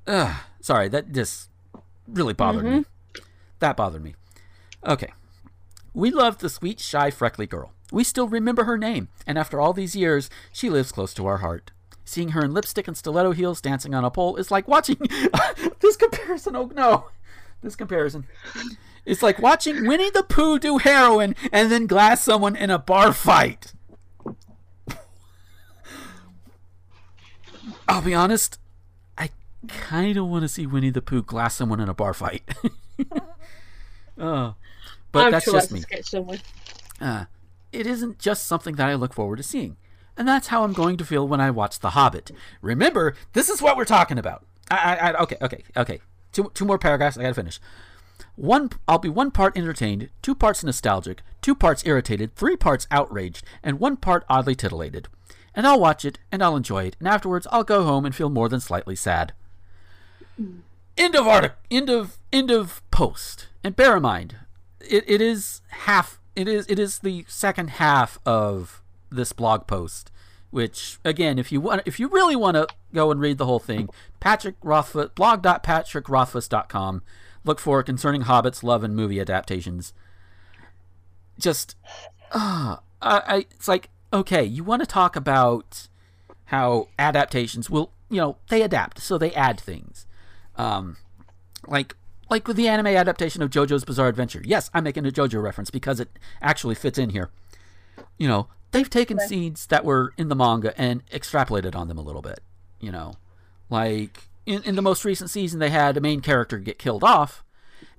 Ugh. Sorry, that just really bothered mm-hmm. me. That bothered me. Okay. We loved the sweet, shy, freckly girl. We still remember her name, and after all these years, she lives close to our heart. Seeing her in lipstick and stiletto heels dancing on a pole is like watching... this comparison, oh no. This comparison. It's like watching Winnie the Pooh do heroin and then glass someone in a bar fight. I'll be honest, I kind of want to see Winnie the Pooh glass someone in a bar fight. oh, But I'm that's just me. Uh, It isn't just something that I look forward to seeing. And that's how I'm going to feel when I watch The Hobbit. Remember, this is what we're talking about. I, I, I okay, okay, okay. Two, two more paragraphs. I gotta finish. One, I'll be one part entertained, two parts nostalgic, two parts irritated, three parts outraged, and one part oddly titillated. And I'll watch it, and I'll enjoy it, and afterwards I'll go home and feel more than slightly sad. End of article. End of end of post. And bear in mind, it, it is half. It is it is the second half of this blog post, which again, if you want, if you really want to go and read the whole thing, Patrick Rothfuss blog dot patrick rothfuss dot com. Look for Concerning Hobbits, Love, and Movie Adaptations. Just, uh, I, I it's like okay, you want to talk about how adaptations will, you know, they adapt, so they add things, um, like. Like with the anime adaptation of JoJo's Bizarre Adventure. Yes, I'm making a JoJo reference because it actually fits in here. You know, they've taken okay. scenes that were in the manga and extrapolated on them a little bit. You know, like in, in the most recent season, they had a main character get killed off.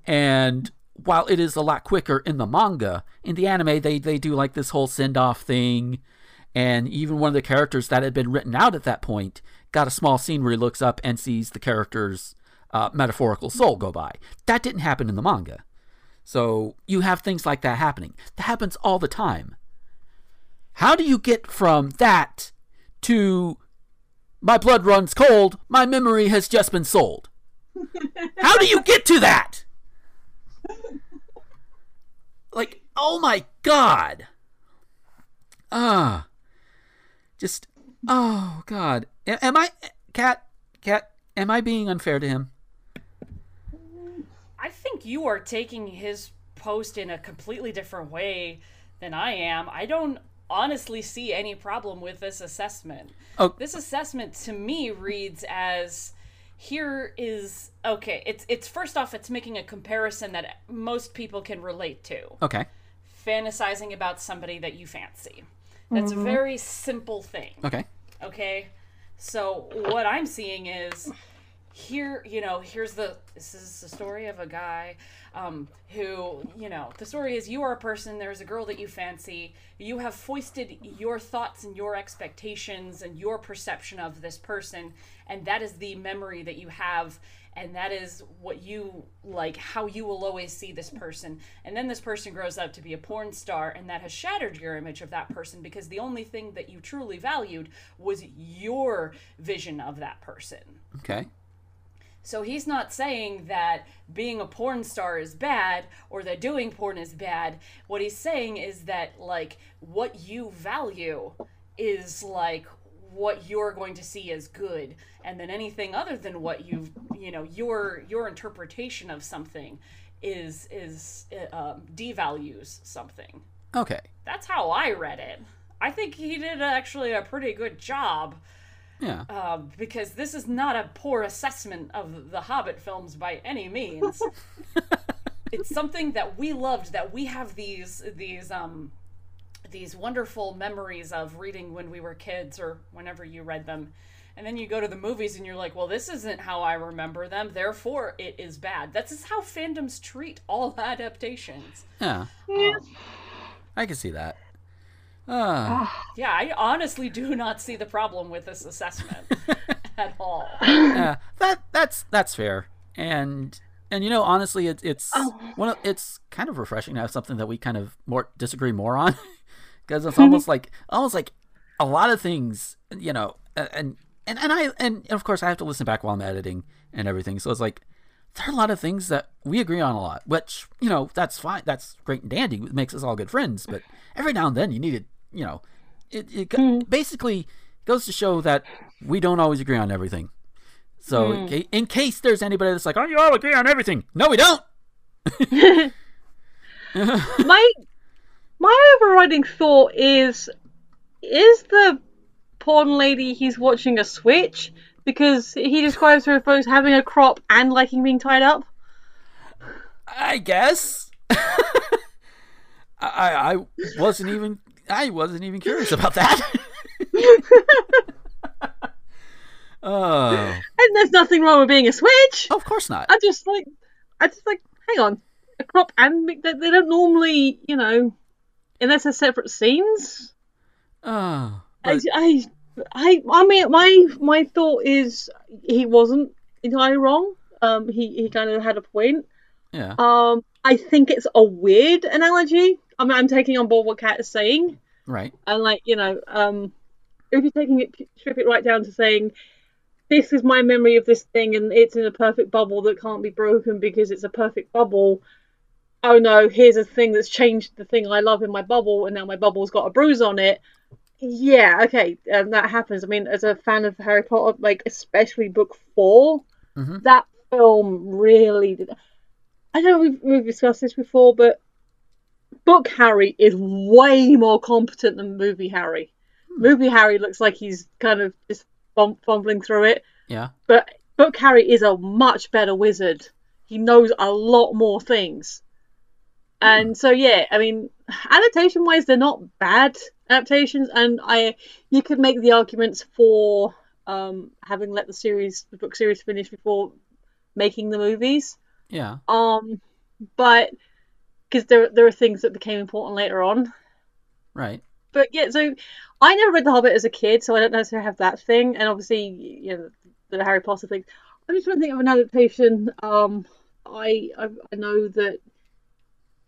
And while it is a lot quicker in the manga, in the anime, they, they do like this whole send-off thing. And even one of the characters that had been written out at that point got a small scene where he looks up and sees the character's Uh, metaphorical soul go by. That didn't happen in the manga. So you have things like that happening. That happens all the time. How do you get from that to my blood runs cold, my memory has just been sold? How do you get to that? Like, oh my God. Ah. Uh, just, oh God. Am I, Cat, Cat, am I being unfair to him? I think think you are taking his post in a completely different way than I am. I don't honestly see any problem with this assessment. Oh. This assessment to me reads as, here is, okay, it's it's first off, it's making a comparison that most people can relate to. Okay. Fantasizing about somebody that you fancy. That's mm-hmm. a very simple thing. Okay. Okay. So what I'm seeing is, here, you know, here's the, this is the story of a guy um, who, you know, the story is, you are a person, there's a girl that you fancy, you have foisted your thoughts and your expectations and your perception of this person, and that is the memory that you have, and that is what you, like, how you will always see this person. And then this person grows up to be a porn star, and that has shattered your image of that person, because the only thing that you truly valued was your vision of that person. Okay. So he's not saying that being a porn star is bad, or that doing porn is bad. What he's saying is that, like, what you value is, like, what you're going to see as good, and then anything other than what you've, you know, your your interpretation of something is is uh, devalues something. Okay. That's how I read it. I think he did actually a pretty good job. Yeah. Uh, because this is not a poor assessment of the Hobbit films by any means. It's something that we loved, that we have these these um. these wonderful memories of reading when we were kids, or whenever you read them. And then you go to the movies and you're like, well, this isn't how I remember them, therefore it is bad. That's just how fandoms treat all adaptations. Yeah. Um, I can see that. Uh. Yeah, I honestly do not see the problem with this assessment at all. Yeah, that that's that's fair. And And, you know, honestly, it, it's oh. one of, it's kind of refreshing to have something that we kind of more disagree more on. Because it's almost like almost like a lot of things, you know, and and and I and of course I have to listen back while I'm editing and everything. So it's like there are a lot of things that we agree on a lot, which, you know, that's fine, that's great and dandy. It makes us all good friends. But every now and then you need to, you know, it it mm. basically goes to show that we don't always agree on everything. So mm. in, in case there's anybody that's like, oh, you all agree on everything. No, we don't. My my overriding thought is, is the porn lady he's watching a switch? Because he describes her as having a crop and liking being tied up. I guess. I, I wasn't even I wasn't even curious about that. Oh. And there's nothing wrong with being a switch. Of course not. I just like, I just like, hang on, a crop and they, they don't normally, you know, unless they're separate scenes. Oh. But... I, I, I, I mean, my my thought is he wasn't entirely wrong. Um, he he kind of had a point. Yeah. Um, I think it's a weird analogy. I mean, I'm taking on board what Kat is saying. Right. And like, you know, um, if you're taking it, strip it right down to saying, this is my memory of this thing, and it's in a perfect bubble that can't be broken because it's a perfect bubble. Oh no, here's a thing that's changed the thing I love in my bubble, and now my bubble's got a bruise on it. Yeah, okay, um, that happens. I mean, as a fan of Harry Potter, like, especially book four, mm-hmm. that film really did... I don't know if we've, we've discussed this before, but book Harry is way more competent than movie Harry. Hmm. Movie Harry looks like he's kind of just fumbling through it. Yeah. But Book Harry is a much better wizard. He knows a lot more things. And mm. so, yeah, I mean, adaptation-wise, they're not bad adaptations. And I, you could make the arguments for um, having let the series, the book series finish before making the movies. Yeah. Um, but, because there, there are things that became important later on. Right. But yeah, so I never read The Hobbit as a kid, so I don't necessarily have that thing. And obviously, you know, the Harry Potter thing. I'm just trying to think of an adaptation. Um, I, I I know that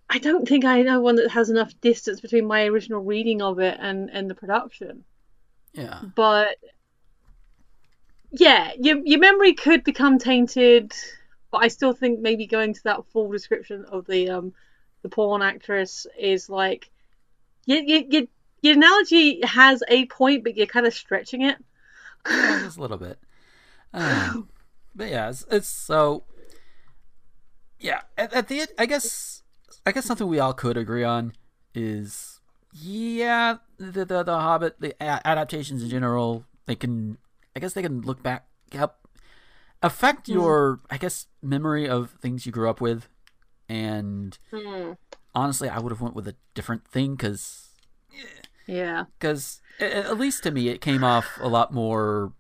I don't think I know one that has enough distance between my original reading of it and, and the production. Yeah. But yeah, your your memory could become tainted. But I still think maybe going to that full description of the um the porn actress is like, you you you. Your analogy has a point, but you're kind of stretching it. Yeah, just a little bit. Um, but yeah, it's, it's so... Yeah, at, at the end, I guess I guess something we all could agree on is, yeah, the the, the Hobbit, the adaptations in general, they can, I guess they can look back, help affect your, mm. I guess, memory of things you grew up with. And mm. honestly, I would have went with a different thing, because yeah, because at least to me, it came off a lot more.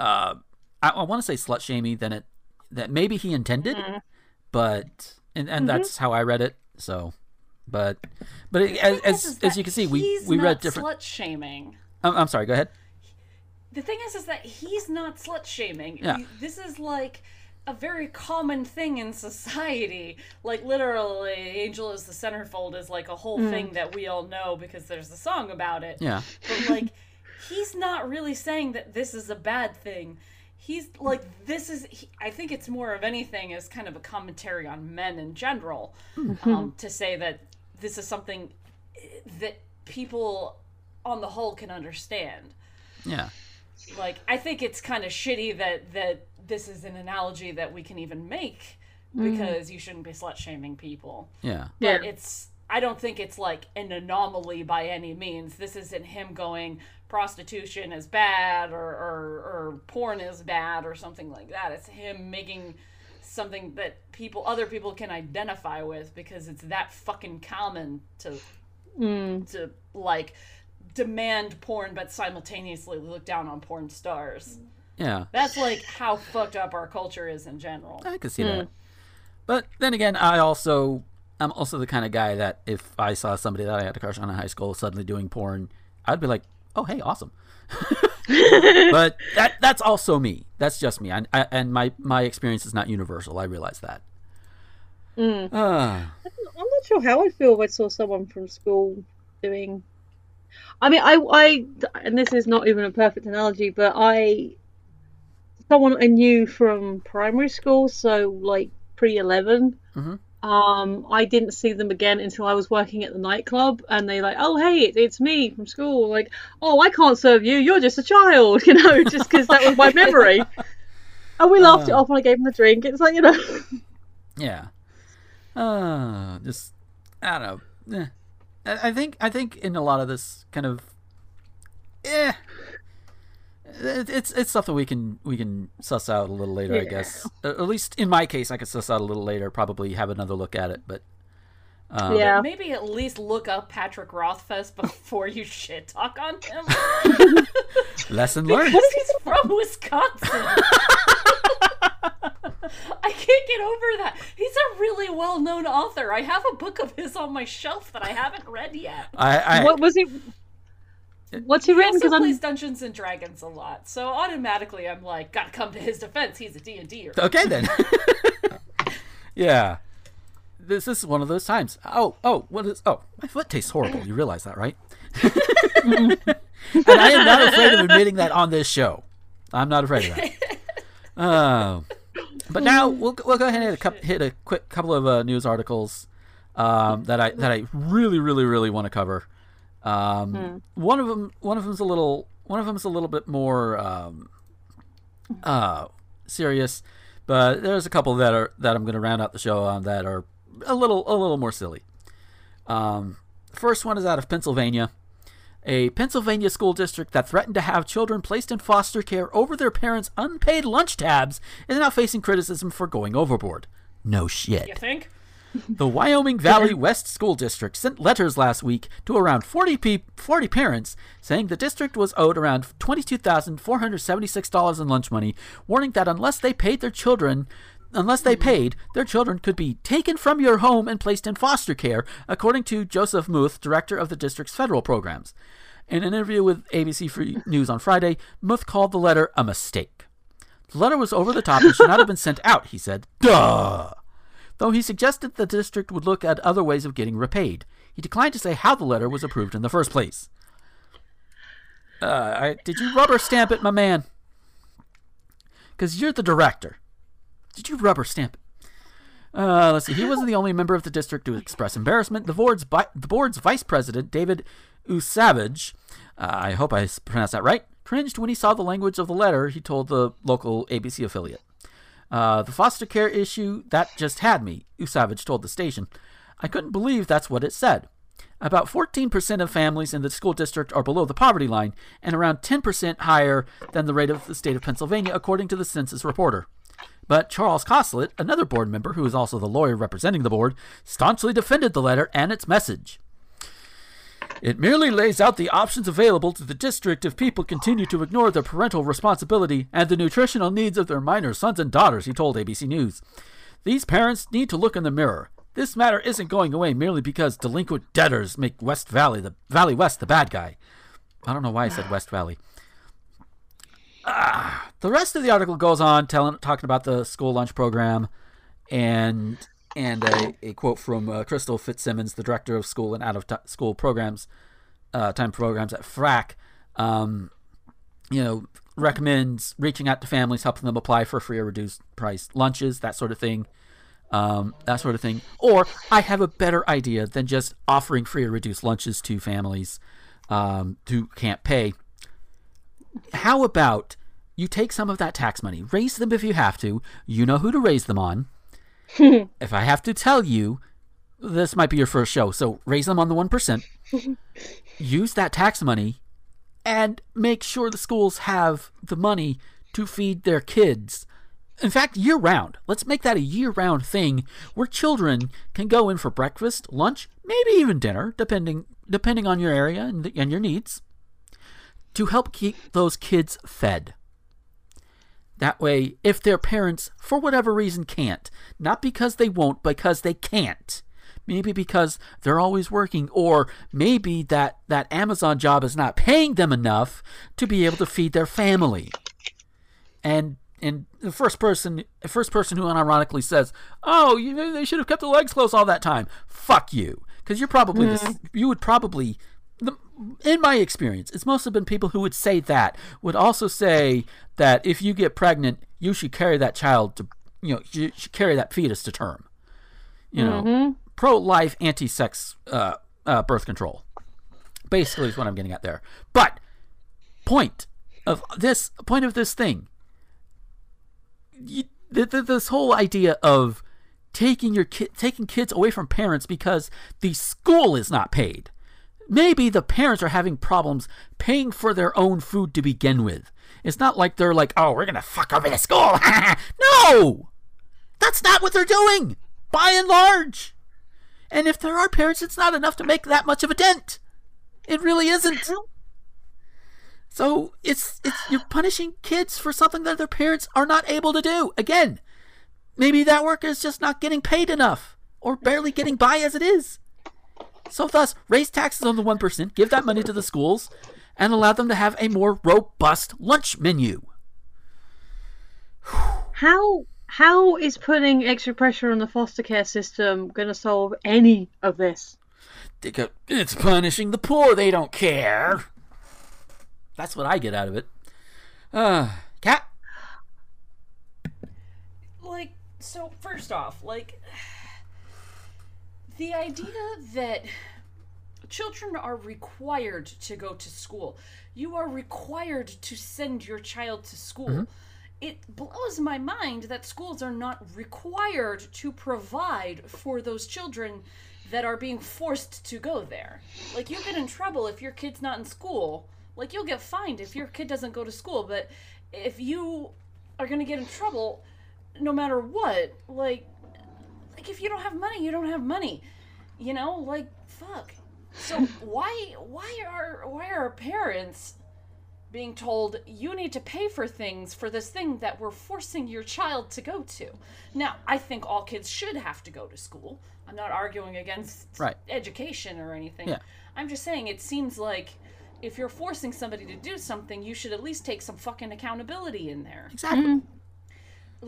Uh, I, I want to say slut shamey than it that maybe he intended. Mm. But and, and mm-hmm. that's how I read it. So, but but it, as as, as you can see, we we read different. Slut shaming. I'm, I'm sorry. Go ahead. The thing is, is that he's not slut shaming. Yeah. This is like a very common thing in society. Like literally, "Angel is the Centerfold" is like a whole mm. thing that we all know because there's a song about it. Yeah. But like, he's not really saying that this is a bad thing. He's like, this is, he, I think it's more of anything as kind of a commentary on men in general, mm-hmm. um, to say that this is something that people on the whole can understand. Yeah. Like, I think it's kind of shitty that, that this is an analogy that we can even make, because mm-hmm. you shouldn't be slut shaming people. Yeah. But yeah. it's, I don't think it's like an anomaly by any means. This isn't him going, prostitution is bad, or, or or porn is bad, or something like that. It's him making something that people, other people can identify with, because it's that fucking common to mm. to like demand porn but simultaneously look down on porn stars. Yeah, that's like how fucked up our culture is in general. I could see mm. that, but then again, I also I'm also the kind of guy that if I saw somebody that I had a crush on in high school suddenly doing porn, I'd be like, oh, hey, awesome. But that that's also me. That's just me. I, I, and my, my experience is not universal. I realize that. Mm. Uh. I'm not sure how I feel if I saw someone from school doing... I mean, I, I... And this is not even a perfect analogy, but I... Someone I knew from primary school, so, like, pre eleven, mm-hmm. um, I didn't see them again until I was working at the nightclub, and they like, oh, hey, it, it's me from school. Like, oh, I can't serve you. You're just a child, you know, just because that was my memory. And we laughed uh, it off when I gave them a drink. It's like, you know. Yeah. Uh, just, I don't know. Eh. I, I think I think in a lot of this kind of, eh, it, it's it's stuff that we can we can suss out a little later, yeah. I guess. At least in my case, I could suss out a little later. Probably have another look at it, but um, yeah, maybe at least look up Patrick Rothfuss before you shit talk on him. Lesson learned. Because he's from Wisconsin. I can't get over that. He's a really well-known author. I have a book of his on my shelf that I haven't read yet. I, I... What was he? What's he written? He also plays I'm... Dungeons and Dragons a lot, so automatically I'm like, gotta come to his defense. He's a D and D-er. Okay then. Yeah, this, this is one of those times. Oh, oh, what is? Oh, my foot tastes horrible. You realize that, right? And I am not afraid of admitting that on this show. I'm not afraid of that. Oh, but now we'll we'll go ahead and hit a, hit a quick couple of uh, news articles um, that I that I really really really want to cover. Um, hmm. one of them, one of them's a little, one of them's a little bit more, um, uh, serious, but there's a couple that are, that I'm going to round out the show on that are a little, a little more silly. Um, first one is out of Pennsylvania, a Pennsylvania school district that threatened to have children placed in foster care over their parents' unpaid lunch tabs is now facing criticism for going overboard. No shit. You think? The Wyoming Valley West School District sent letters last week to around forty, pe- forty parents saying the district was owed around twenty-two thousand four hundred seventy-six dollars in lunch money, warning that unless they paid their children, unless they paid, their children could be taken from your home and placed in foster care, according to Joseph Muth, director of the district's federal programs. In an interview with A B C Free News on Friday, Muth called the letter a mistake. The letter was over the top and should not have been sent out, he said. Duh! Though he suggested the district would look at other ways of getting repaid. He declined to say how the letter was approved in the first place. Uh, I, did you rubber stamp it, my man? Because you're the director. Did you rubber stamp it? Uh, let's see. He wasn't the only member of the district to express embarrassment. The board's, bi- the board's vice president, David Usavage, uh, I hope I pronounced that right, cringed when he saw the language of the letter, he told the local A B C affiliate. Uh, the foster care issue, that just had me, Usavage told the station. I couldn't believe that's what it said. About fourteen percent of families in the school district are below the poverty line, and around ten percent higher than the rate of the state of Pennsylvania, according to the census reporter. But Charles Coslett, another board member who is also the lawyer representing the board, staunchly defended the letter and its message. It merely lays out the options available to the district if people continue to ignore their parental responsibility and the nutritional needs of their minor sons and daughters, he told A B C News. These parents need to look in the mirror. This matter isn't going away merely because delinquent debtors make West Valley, the Valley West, the bad guy. I don't know why I said West Valley. Ah, the rest of the article goes on telling, talking about the school lunch program and and a, a quote from uh, Crystal Fitzsimmons, the director of school and out-of-school programs, uh, time programs at F R A C, um, you know, recommends reaching out to families, helping them apply for free or reduced price lunches, that sort of thing. Um, that sort of thing. Or I have a better idea than just offering free or reduced lunches to families um, who can't pay. How about you take some of that tax money, raise them if you have to. You know who to raise them on. If I have to tell you, this might be your first show, so raise them on the one percent. Use that tax money and make sure the schools have the money to feed their kids. In fact, year-round. Let's make that a year-round thing where children can go in for breakfast, lunch, maybe even dinner, depending depending on your area and, the, and your needs, to help keep those kids fed. That way, if their parents, for whatever reason, can't, not because they won't, because they can't, maybe because they're always working, or maybe that, that Amazon job is not paying them enough to be able to feed their family. And And the first person, the first person who unironically says, "Oh, you, they should have kept the legs closed all that time." Fuck you, because you're probably mm. this, you would probably, the, in my experience, it's mostly been people who would say that would also say that if you get pregnant, you should carry that child to, you know, you should carry that fetus to term. You mm-hmm. know, pro-life, anti-sex, uh, uh, birth control, basically is what I'm getting at there. But point of this, point of this thing. You, th- th- this whole idea of taking your ki- taking kids away from parents because the school is not paid. Maybe the parents are having problems paying for their own food to begin with. It's not like they're like, oh, we're going to fuck over the school. No! That's not what they're doing, by and large. And if there are parents, it's not enough to make that much of a dent. It really isn't. So it's it's you're punishing kids for something that their parents are not able to do. Again, maybe that worker is just not getting paid enough or barely getting by as it is. So thus, raise taxes on the one percent, give that money to the schools, and allow them to have a more robust lunch menu. How how is putting extra pressure on the foster care system going to solve any of this? It's punishing the poor. They don't care. That's what I get out of it. Uh, Kat? Like, so first off, like, the idea that children are required to go to school. You are required to send your child to school. Mm-hmm. It blows my mind that schools are not required to provide for those children that are being forced to go there. Like, you get in trouble if your kid's not in school. Like, you'll get fined if your kid doesn't go to school, but if you are going to get in trouble, no matter what, like, like if you don't have money, you don't have money, you know, like, fuck. So why, why are, why are parents being told you need to pay for things for this thing that we're forcing your child to go to? Now, I think all kids should have to go to school. I'm not arguing against right. education or anything. Yeah. I'm just saying it seems like, if you're forcing somebody to do something, you should at least take some fucking accountability in there. Exactly. Mm-hmm.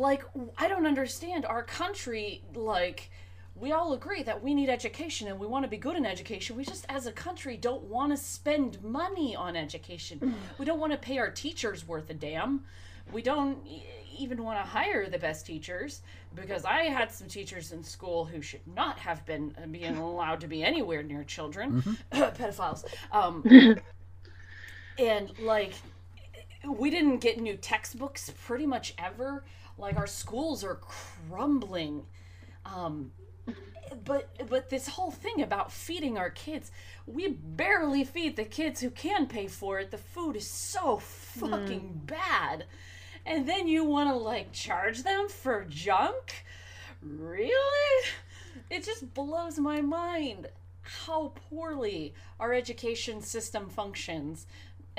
Like, I don't understand our country. Like, we all agree that we need education and we want to be good in education. We just, as a country, don't want to spend money on education. We don't want to pay our teachers worth a damn. We don't even want to hire the best teachers, because I had some teachers in school who should not have been being allowed to be anywhere near children. Mm-hmm. Pedophiles. Um... And, like, we didn't get new textbooks pretty much ever. Like, our schools are crumbling. Um, but but this whole thing about feeding our kids, we barely feed the kids who can pay for it. The food is so fucking mm. bad. And then you want to, like, charge them for junk? Really? It just blows my mind how poorly our education system functions.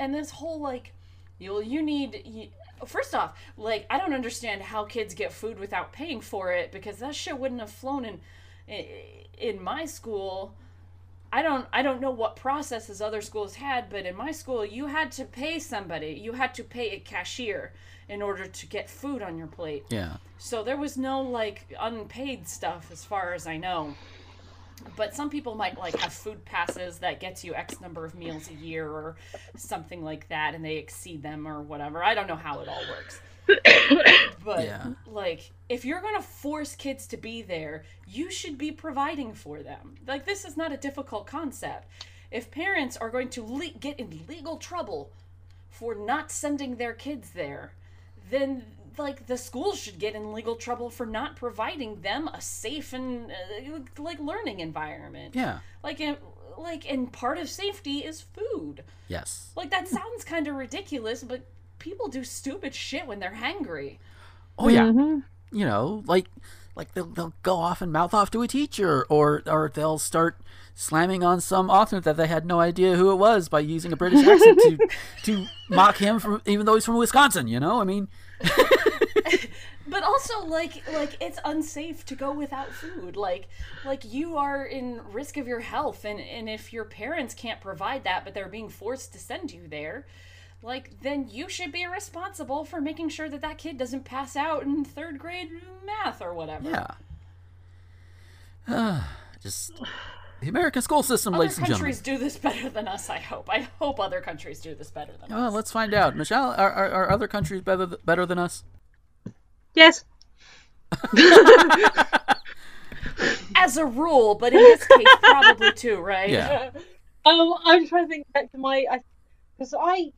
And this whole, like, you you need... You, first off, like, I don't understand how kids get food without paying for it, because that shit wouldn't have flown in in my school. I don't I don't know what processes other schools had, but in my school, you had to pay somebody. You had to pay a cashier in order to get food on your plate. Yeah. So there was no, like, unpaid stuff as far as I know. But some people might, like, have food passes that gets you X number of meals a year or something like that, and they exceed them or whatever. I don't know how it all works. But, yeah. like, if you're going to force kids to be there, you should be providing for them. Like, this is not a difficult concept. If parents are going to le- get in legal trouble for not sending their kids there, then... like, the schools should get in legal trouble for not providing them a safe and, uh, like, learning environment. Yeah. Like, in, like, and part of safety is food. Yes. Like, that sounds kind of ridiculous, but people do stupid shit when they're hangry. Oh, yeah. Mm-hmm. You know, like, like they'll, they'll go off and mouth off to a teacher, or, or they'll start slamming on some author that they had no idea who it was by using a British accent to to mock him, from, even though he's from Wisconsin, you know? I mean... But also, like, like it's unsafe to go without food. Like, like you are in risk of your health, and, and if your parents can't provide that, but they're being forced to send you there, like, then you should be responsible for making sure that that kid doesn't pass out in third grade math or whatever. Yeah. Uh, just the American school system, other ladies and gentlemen. Other countries do this better than us, I hope. I hope other countries do this better than well, us. Well, let's find out. Michelle, are, are, are other countries better, better than us? Yes. As a rule, but in this case, probably too, right? Yeah. Oh, I'm trying to think back to my... Because I, I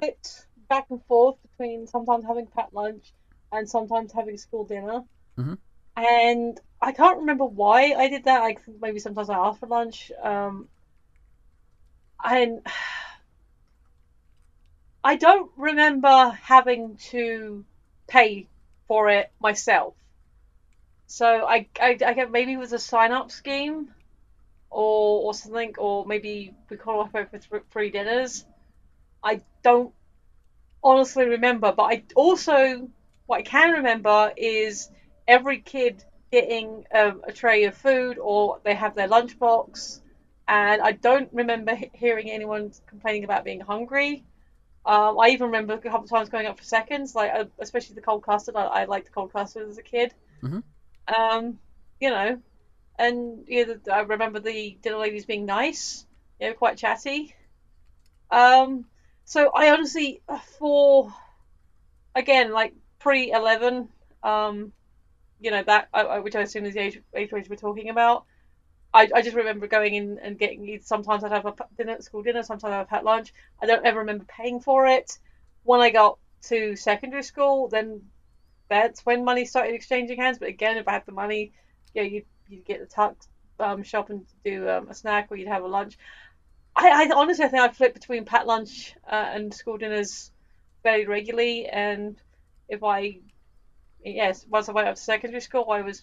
flipped back and forth between sometimes having packed lunch and sometimes having school dinner. Mm-hmm. And I can't remember why I did that. I think maybe sometimes I asked for lunch. Um, and I don't remember having to pay for it myself, so I, I, I guess maybe it was a sign-up scheme, or or something, or maybe we call up over th- three dinners. I don't honestly remember, but I also what I can remember is every kid getting um, a tray of food, or they have their lunchbox, and I don't remember he- hearing anyone complaining about being hungry. Um, I even remember a couple of times going up for seconds, like uh, especially the cold custard. I, I liked cold custard as a kid, mm-hmm. um, you know. And yeah, you know, I remember the dinner ladies being nice, you know, quite chatty. Um, so I honestly, for again, like pre eleven, um, you know, that I, I, which I assume is the age age range we're talking about. I, I just remember going in and getting, sometimes I'd have a dinner, school dinner, sometimes I'd have lunch. I don't ever remember paying for it. When I got to secondary school, then that's when money started exchanging hands. But again, if I had the money, yeah, you'd, you'd get the tuck um, shop and do um, a snack, or you'd have a lunch. I, I honestly, I think I flipped between packed lunch uh, and school dinners very regularly. And if I, yes, once I went up to secondary school, I was...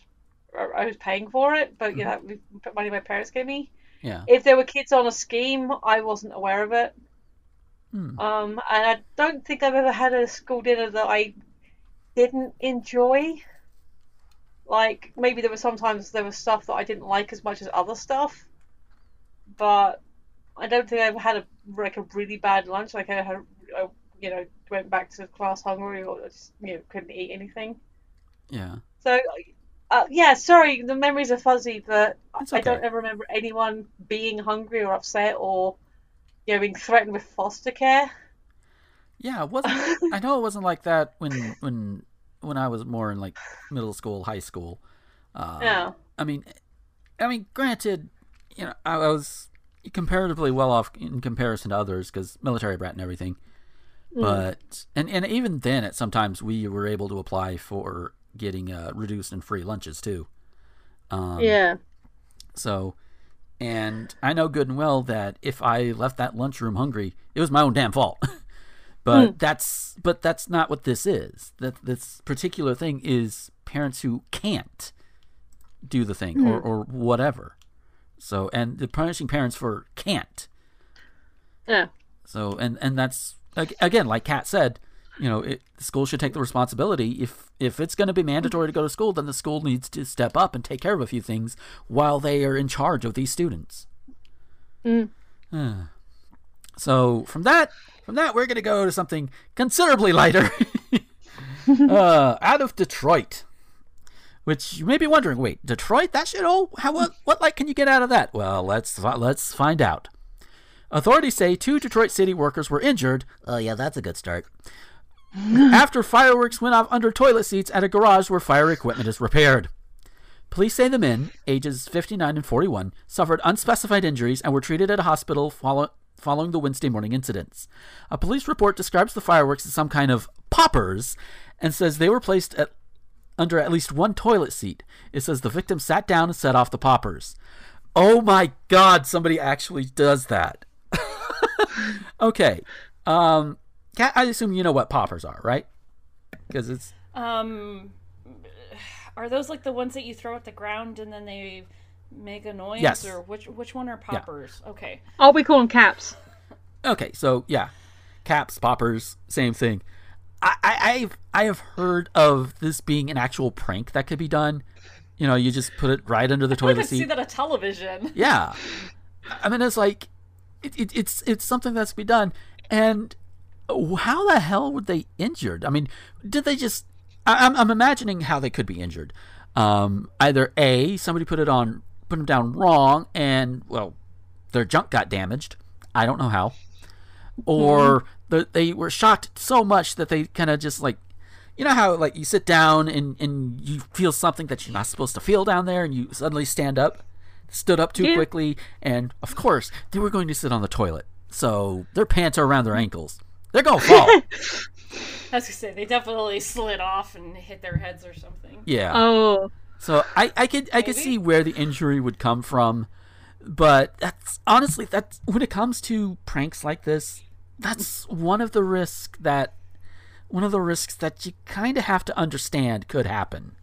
I was paying for it, but you know, money my parents gave me. Yeah. If there were kids on a scheme, I wasn't aware of it. Mm. Um, and I don't think I've ever had a school dinner that I didn't enjoy. Like, maybe there was sometimes there was stuff that I didn't like as much as other stuff, but I don't think I ever had a like a really bad lunch. Like I had, I, you know, went back to class hungry, or just you know couldn't eat anything. Yeah. So. Uh, yeah, sorry, the memories are fuzzy, but okay. I don't ever remember anyone being hungry or upset, or you know, being threatened with foster care. Yeah, it wasn't. I know it wasn't like that when when when I was more in like middle school, high school. Uh, yeah. I mean, I mean, granted, you know, I was comparatively well off in comparison to others because military brat and everything. Mm. But and, and even then, it, sometimes we were able to apply for getting uh, reduced and free lunches too. Um, yeah. So, and I know good and well that if I left that lunchroom hungry, it was my own damn fault. But mm. that's but that's not what this is. That this particular thing is parents who can't do the thing mm. or, or whatever. So and the punishing parents for can't. Yeah. So and and that's again, like Kat said, you know, it, school should take the responsibility. If if it's going to be mandatory to go to school, then the school needs to step up and take care of a few things while they are in charge of these students. Mm. Uh, so from that. From that, we're going to go to something considerably lighter. uh, out of Detroit, which you may be wondering, wait, Detroit? That shit? Oh, how what? What light can you get out of that? Well, let's let's find out. Authorities say two Detroit city workers were injured. Oh yeah, that's a good start. After fireworks went off under toilet seats at a garage where fire equipment is repaired. Police say the men, ages fifty-nine and forty-one, suffered unspecified injuries and were treated at a hospital following. Following the Wednesday morning incidents. A police report describes the fireworks as some kind of poppers and says they were placed at, under at least one toilet seat. It says the victim sat down and set off the poppers. Oh my God, somebody actually does that. Okay. Um, Kat, I assume you know what poppers are, right? Because it's... Um, are those like the ones that you throw at the ground and then they... Make a noise? Yes. Or which which one are poppers? Yeah. Okay. I'll be calling caps. Okay, so yeah. Caps, poppers, same thing. I, I, I've I have heard of this being an actual prank that could be done. You know, you just put it right under the I toilet seat. I can see that on television. Yeah. I mean, it's like, it, it, it's it's something that's been done. And how the hell were they injured? I mean, did they just, I, I'm, I'm imagining how they could be injured. Um, either A, somebody put it on... put them down wrong and well their junk got damaged, I don't know how, or mm-hmm. they were shocked so much that they kind of just like, you know how like you sit down and and you feel something that you're not supposed to feel down there and you suddenly stand up stood up too yeah. quickly, and of course they were going to sit on the toilet, so their pants are around their ankles, they're gonna fall. I was gonna say they definitely slid off and hit their heads or something. Yeah. Oh. So I, I could I could Maybe. see where the injury would come from, but that's honestly that's when it comes to pranks like this, that's one of the risks that one of the risks that you kind of have to understand could happen.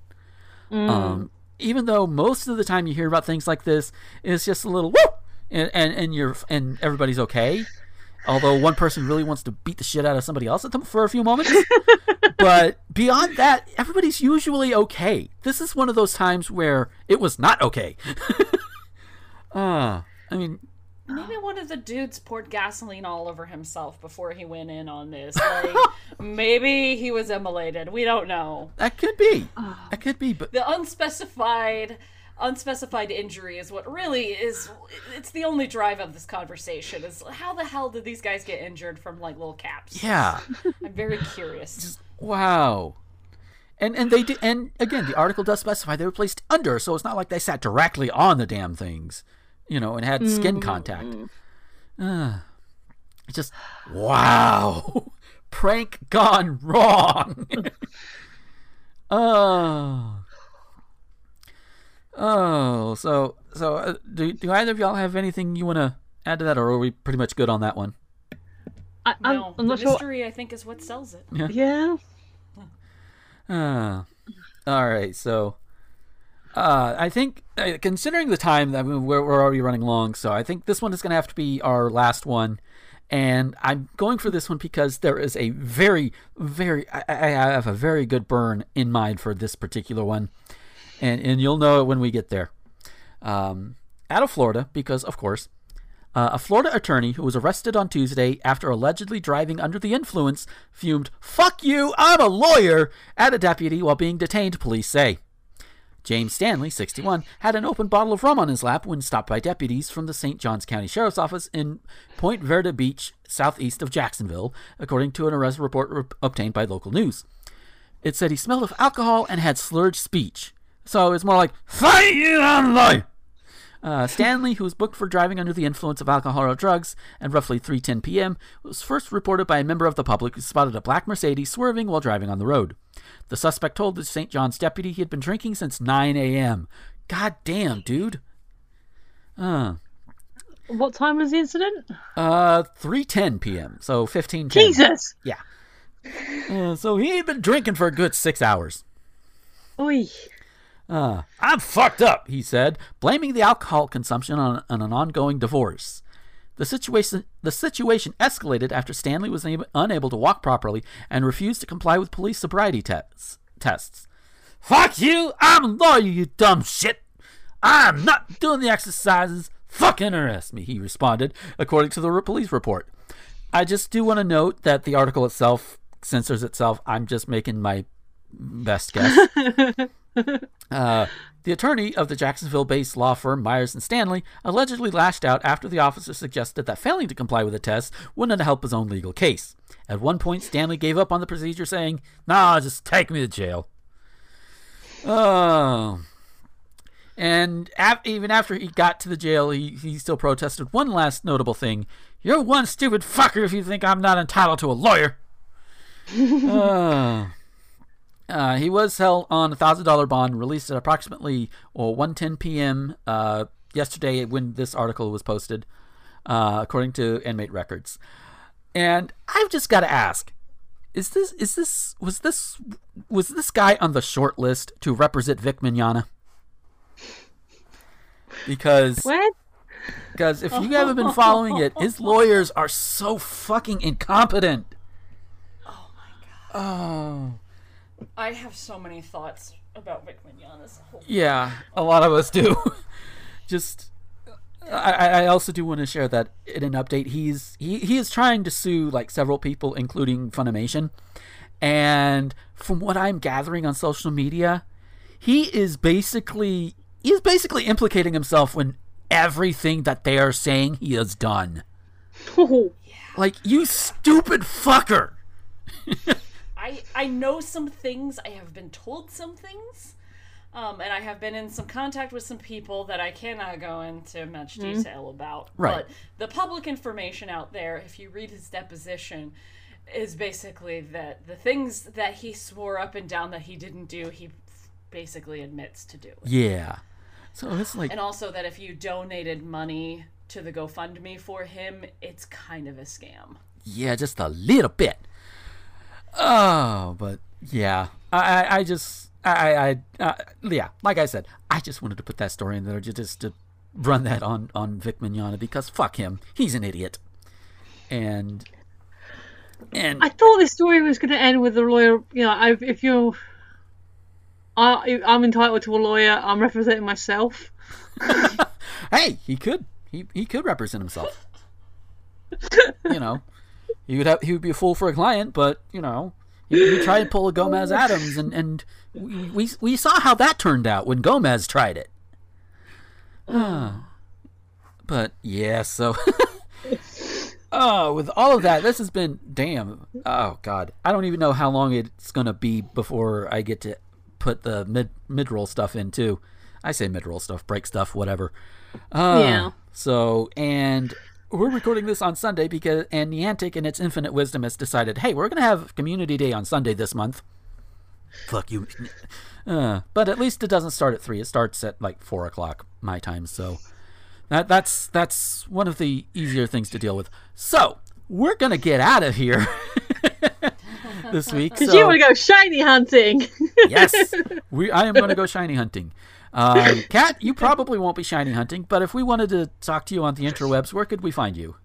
Mm. Um, even though most of the time you hear about things like this, it's just a little woo, and and and you're and everybody's okay. Although one person really wants to beat the shit out of somebody else at them for a few moments. But beyond that, everybody's usually okay. This is one of those times where it was not okay. uh, I mean... Maybe one of the dudes poured gasoline all over himself before he went in on this. Like, maybe he was immolated. We don't know. That could be. That could be, but... The unspecified... unspecified injury is what really is, it's the only drive of this conversation, is how the hell did these guys get injured from like little caps? Yeah. I'm very curious. Just, wow. And and they did, and again, the article does specify they were placed under, so it's not like they sat directly on the damn things, you know, and had mm. skin contact. Uh, it's just, wow. Prank gone wrong. Oh. Oh, so so uh, do do either of y'all have anything you want to add to that, or are we pretty much good on that one? I, I'm, no, I'm the mystery sure. I think is what sells it. Yeah. yeah. Uh, all right, so uh, I think uh, considering the time that I mean, we're we're already running long, so I think this one is going to have to be our last one, and I'm going for this one because there is a very very I, I have a very good burn in mind for this particular one. And and you'll know it when we get there. Um, out of Florida, because, of course, uh, a Florida attorney who was arrested on Tuesday after allegedly driving under the influence fumed, "Fuck you, I'm a lawyer," at a deputy while being detained, police say. James Stanley, sixty-one, had an open bottle of rum on his lap when stopped by deputies from the Saint Johns County Sheriff's Office in Point Verde Beach, southeast of Jacksonville, according to an arrest report re- obtained by local news. It said he smelled of alcohol and had slurred speech. So it's more like, "Fight you on life." Uh, Stanley, who was booked for driving under the influence of alcohol or drugs at roughly three ten p.m., was first reported by a member of the public who spotted a black Mercedes swerving while driving on the road. The suspect told the Saint John's deputy he had been drinking since nine a.m. God damn, dude. Uh. What time was the incident? Uh, three ten p.m., so fifteen ten. Jesus! Yeah. Uh, so he had been drinking for a good six hours. Oy. Uh, I'm fucked up, he said, blaming the alcohol consumption on, on an ongoing divorce. The situation the situation escalated after Stanley was able, unable to walk properly and refused to comply with police sobriety tests. tests. Fuck you! I'm a lawyer, you dumb shit! I'm not doing the exercises! Fucking arrest me, he responded, according to the police report. I just do want to note that the article itself censors itself. I'm just making my best guess. Uh, the attorney of the Jacksonville-based law firm Myers and Stanley allegedly lashed out after the officer suggested that failing to comply with the test wouldn't help his own legal case. At one point, Stanley gave up on the procedure, saying, "Nah, just take me to jail." Oh. And av- even after he got to the jail, he, he still protested one last notable thing. You're one stupid fucker if you think I'm not entitled to a lawyer. Oh. Uh, he was held on a one thousand dollars bond, released at approximately well, one ten p.m. Uh, yesterday when this article was posted, uh, according to inmate records. And I've just got to ask, is this is this was this was this guy on the short list to represent Vic Mignogna? Because what? Because if you haven't been following it, his lawyers are so fucking incompetent. Oh my god. Oh. I have so many thoughts about Vic Mignogna's whole yeah, a lot of us do. Just, I, I also do want to share that in an update, he's he he is trying to sue like several people, including Funimation, and from what I'm gathering on social media, he is basically he's basically implicating himself in everything that they are saying he has done. Oh, yeah. Like, you stupid fucker. I, I know some things, I have been told some things, um, and I have been in some contact with some people that I cannot go into much mm-hmm. detail about. Right. But the public information out there, if you read his deposition, is basically that the things that he swore up and down that he didn't do, he basically admits to do. Yeah. So it's like... And also that if you donated money to the GoFundMe for him, it's kind of a scam. Yeah, just a little bit. Oh, but yeah, I, I, I just, I, I, uh, yeah, like I said, I just wanted to put that story in there just, just to run that on, on Vic Mignogna because fuck him, he's an idiot. And, and I thought this story was going to end with a lawyer. You know, I, if you're, I, I'm entitled to a lawyer. I'm representing myself. Hey, he could, he, he could represent himself. You know. He would have, he would be a fool for a client, but, you know, he tried to pull a Gomez Adams, and, and we we saw how that turned out when Gomez tried it. Uh, but, yeah, so... Oh, with all of that, this has been... Damn. Oh, God. I don't even know how long it's going to be before I get to put the mid, mid-roll stuff in, too. I say mid-roll stuff, break stuff, whatever. Uh, yeah. So, and... We're recording this on Sunday because, and Niantic, in its infinite wisdom, has decided, hey, we're going to have Community Day on Sunday this month. Fuck you. Uh, but at least it doesn't start at three. It starts at like four o'clock my time. So that that's that's one of the easier things to deal with. So we're going to get out of here this week. Because so, you want to go shiny hunting. Yes, we. I am going to go shiny hunting. Um, Kat, you probably won't be shiny hunting, but if we wanted to talk to you on the interwebs, where could we find you?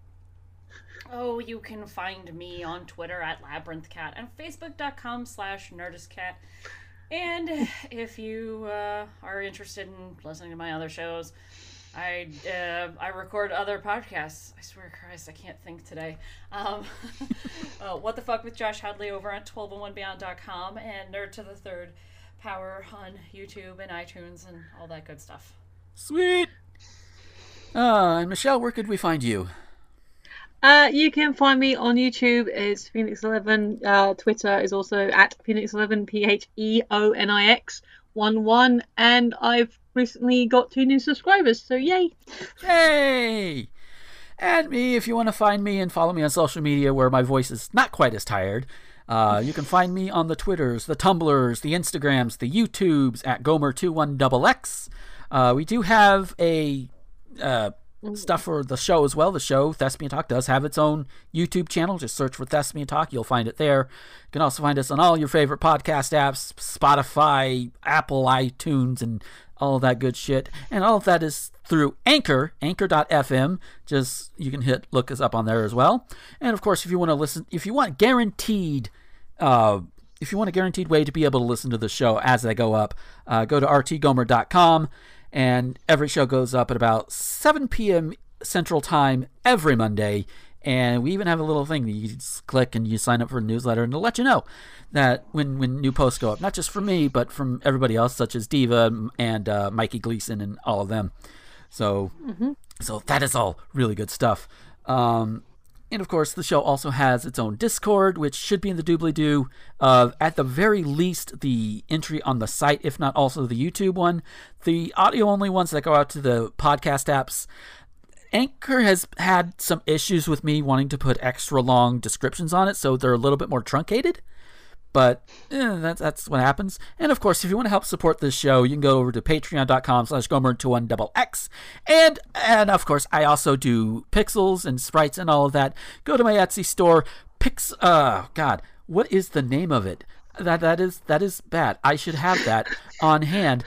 Oh, you can find me on Twitter at LabyrinthCat and Facebook.com slash NerdistCat. And if you uh, are interested in listening to my other shows, I uh, I record other podcasts. I swear to Christ, I can't think today. Um, uh, What the Fuck with Josh Hadley over on twelve eleven beyond dot com and Nerd to the Third. Power on YouTube and iTunes and all that good stuff. Sweet. Uh, and Michelle, where could we find you? Uh, you can find me on YouTube. It's phoenix eleven. Uh, Twitter is also at phoenix eleven, P H E O N I X one one. And I've recently got two new subscribers, so yay! Yay! And me, if you want to find me and follow me on social media where my voice is not quite as tired, uh, you can find me on the Twitters, the Tumblrs, the Instagrams, the YouTubes, at Gomer twenty-one X X. Uh, we do have a uh, stuff for the show as well. The show, Thespian Talk, does have its own YouTube channel. Just search for Thespian Talk. You'll find it there. You can also find us on all your favorite podcast apps, Spotify, Apple, iTunes, and all that good shit. And all of that is through Anchor, anchor dot f m. Just, you can hit, look us up on there as well. And, of course, if you want to listen, if you want guaranteed, uh, if you want a guaranteed way to be able to listen to the show as they go up, uh, go to r t gomer dot com. And every show goes up at about seven p.m. Central Time every Monday. And we even have a little thing that you just click and you sign up for a newsletter, and it'll let you know that when, when new posts go up, not just from me, but from everybody else, such as Diva and uh, Mikey Gleason and all of them. So, mm-hmm. so that is all really good stuff. Um, and, of course, the show also has its own Discord, which should be in the doobly-doo of, at the very least, the entry on the site, if not also the YouTube one. The audio-only ones that go out to the podcast apps, Anchor has had some issues with me wanting to put extra long descriptions on it, so they're a little bit more truncated, but eh, that's, that's what happens. And, of course, if you want to help support this show, you can go over to patreon dot com slash gomer twenty-one X X, and, and, of course, I also do pixels and sprites and all of that. Go to my Etsy store, Pix... Uh, God, what is the name of it? That That is that is bad. I should have that on hand.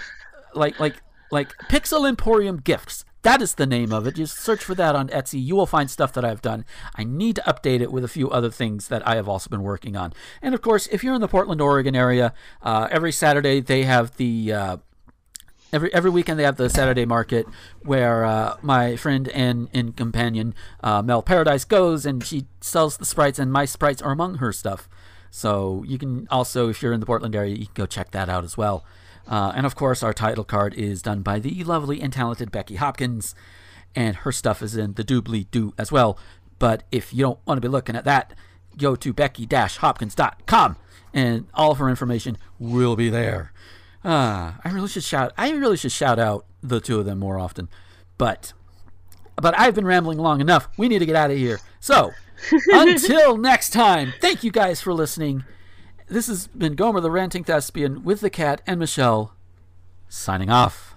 Like, like, like, Pixel Emporium Gifts. That is the name of it. Just search for that on Etsy. You will find stuff that I've done. I need to update it with a few other things that I have also been working on. And, of course, if you're in the Portland, Oregon area, uh, every Saturday they have the uh, – every every weekend they have the Saturday market where uh, my friend and, and companion uh, Mel Paradise goes, and she sells the sprites, and my sprites are among her stuff. So you can also, if you're in the Portland area, you can go check that out as well. Uh, and, of course, our title card is done by the lovely and talented Becky Hopkins. And her stuff is in the doobly-doo as well. But if you don't want to be looking at that, go to becky dash hopkins dot com. And all of her information will be there. Uh, I really should shout I really should shout out the two of them more often. But, but I've been rambling long enough. We need to get out of here. So, until next time, thank you guys for listening. This has been Gomer the Ranting Thespian with the cat and Michelle signing off.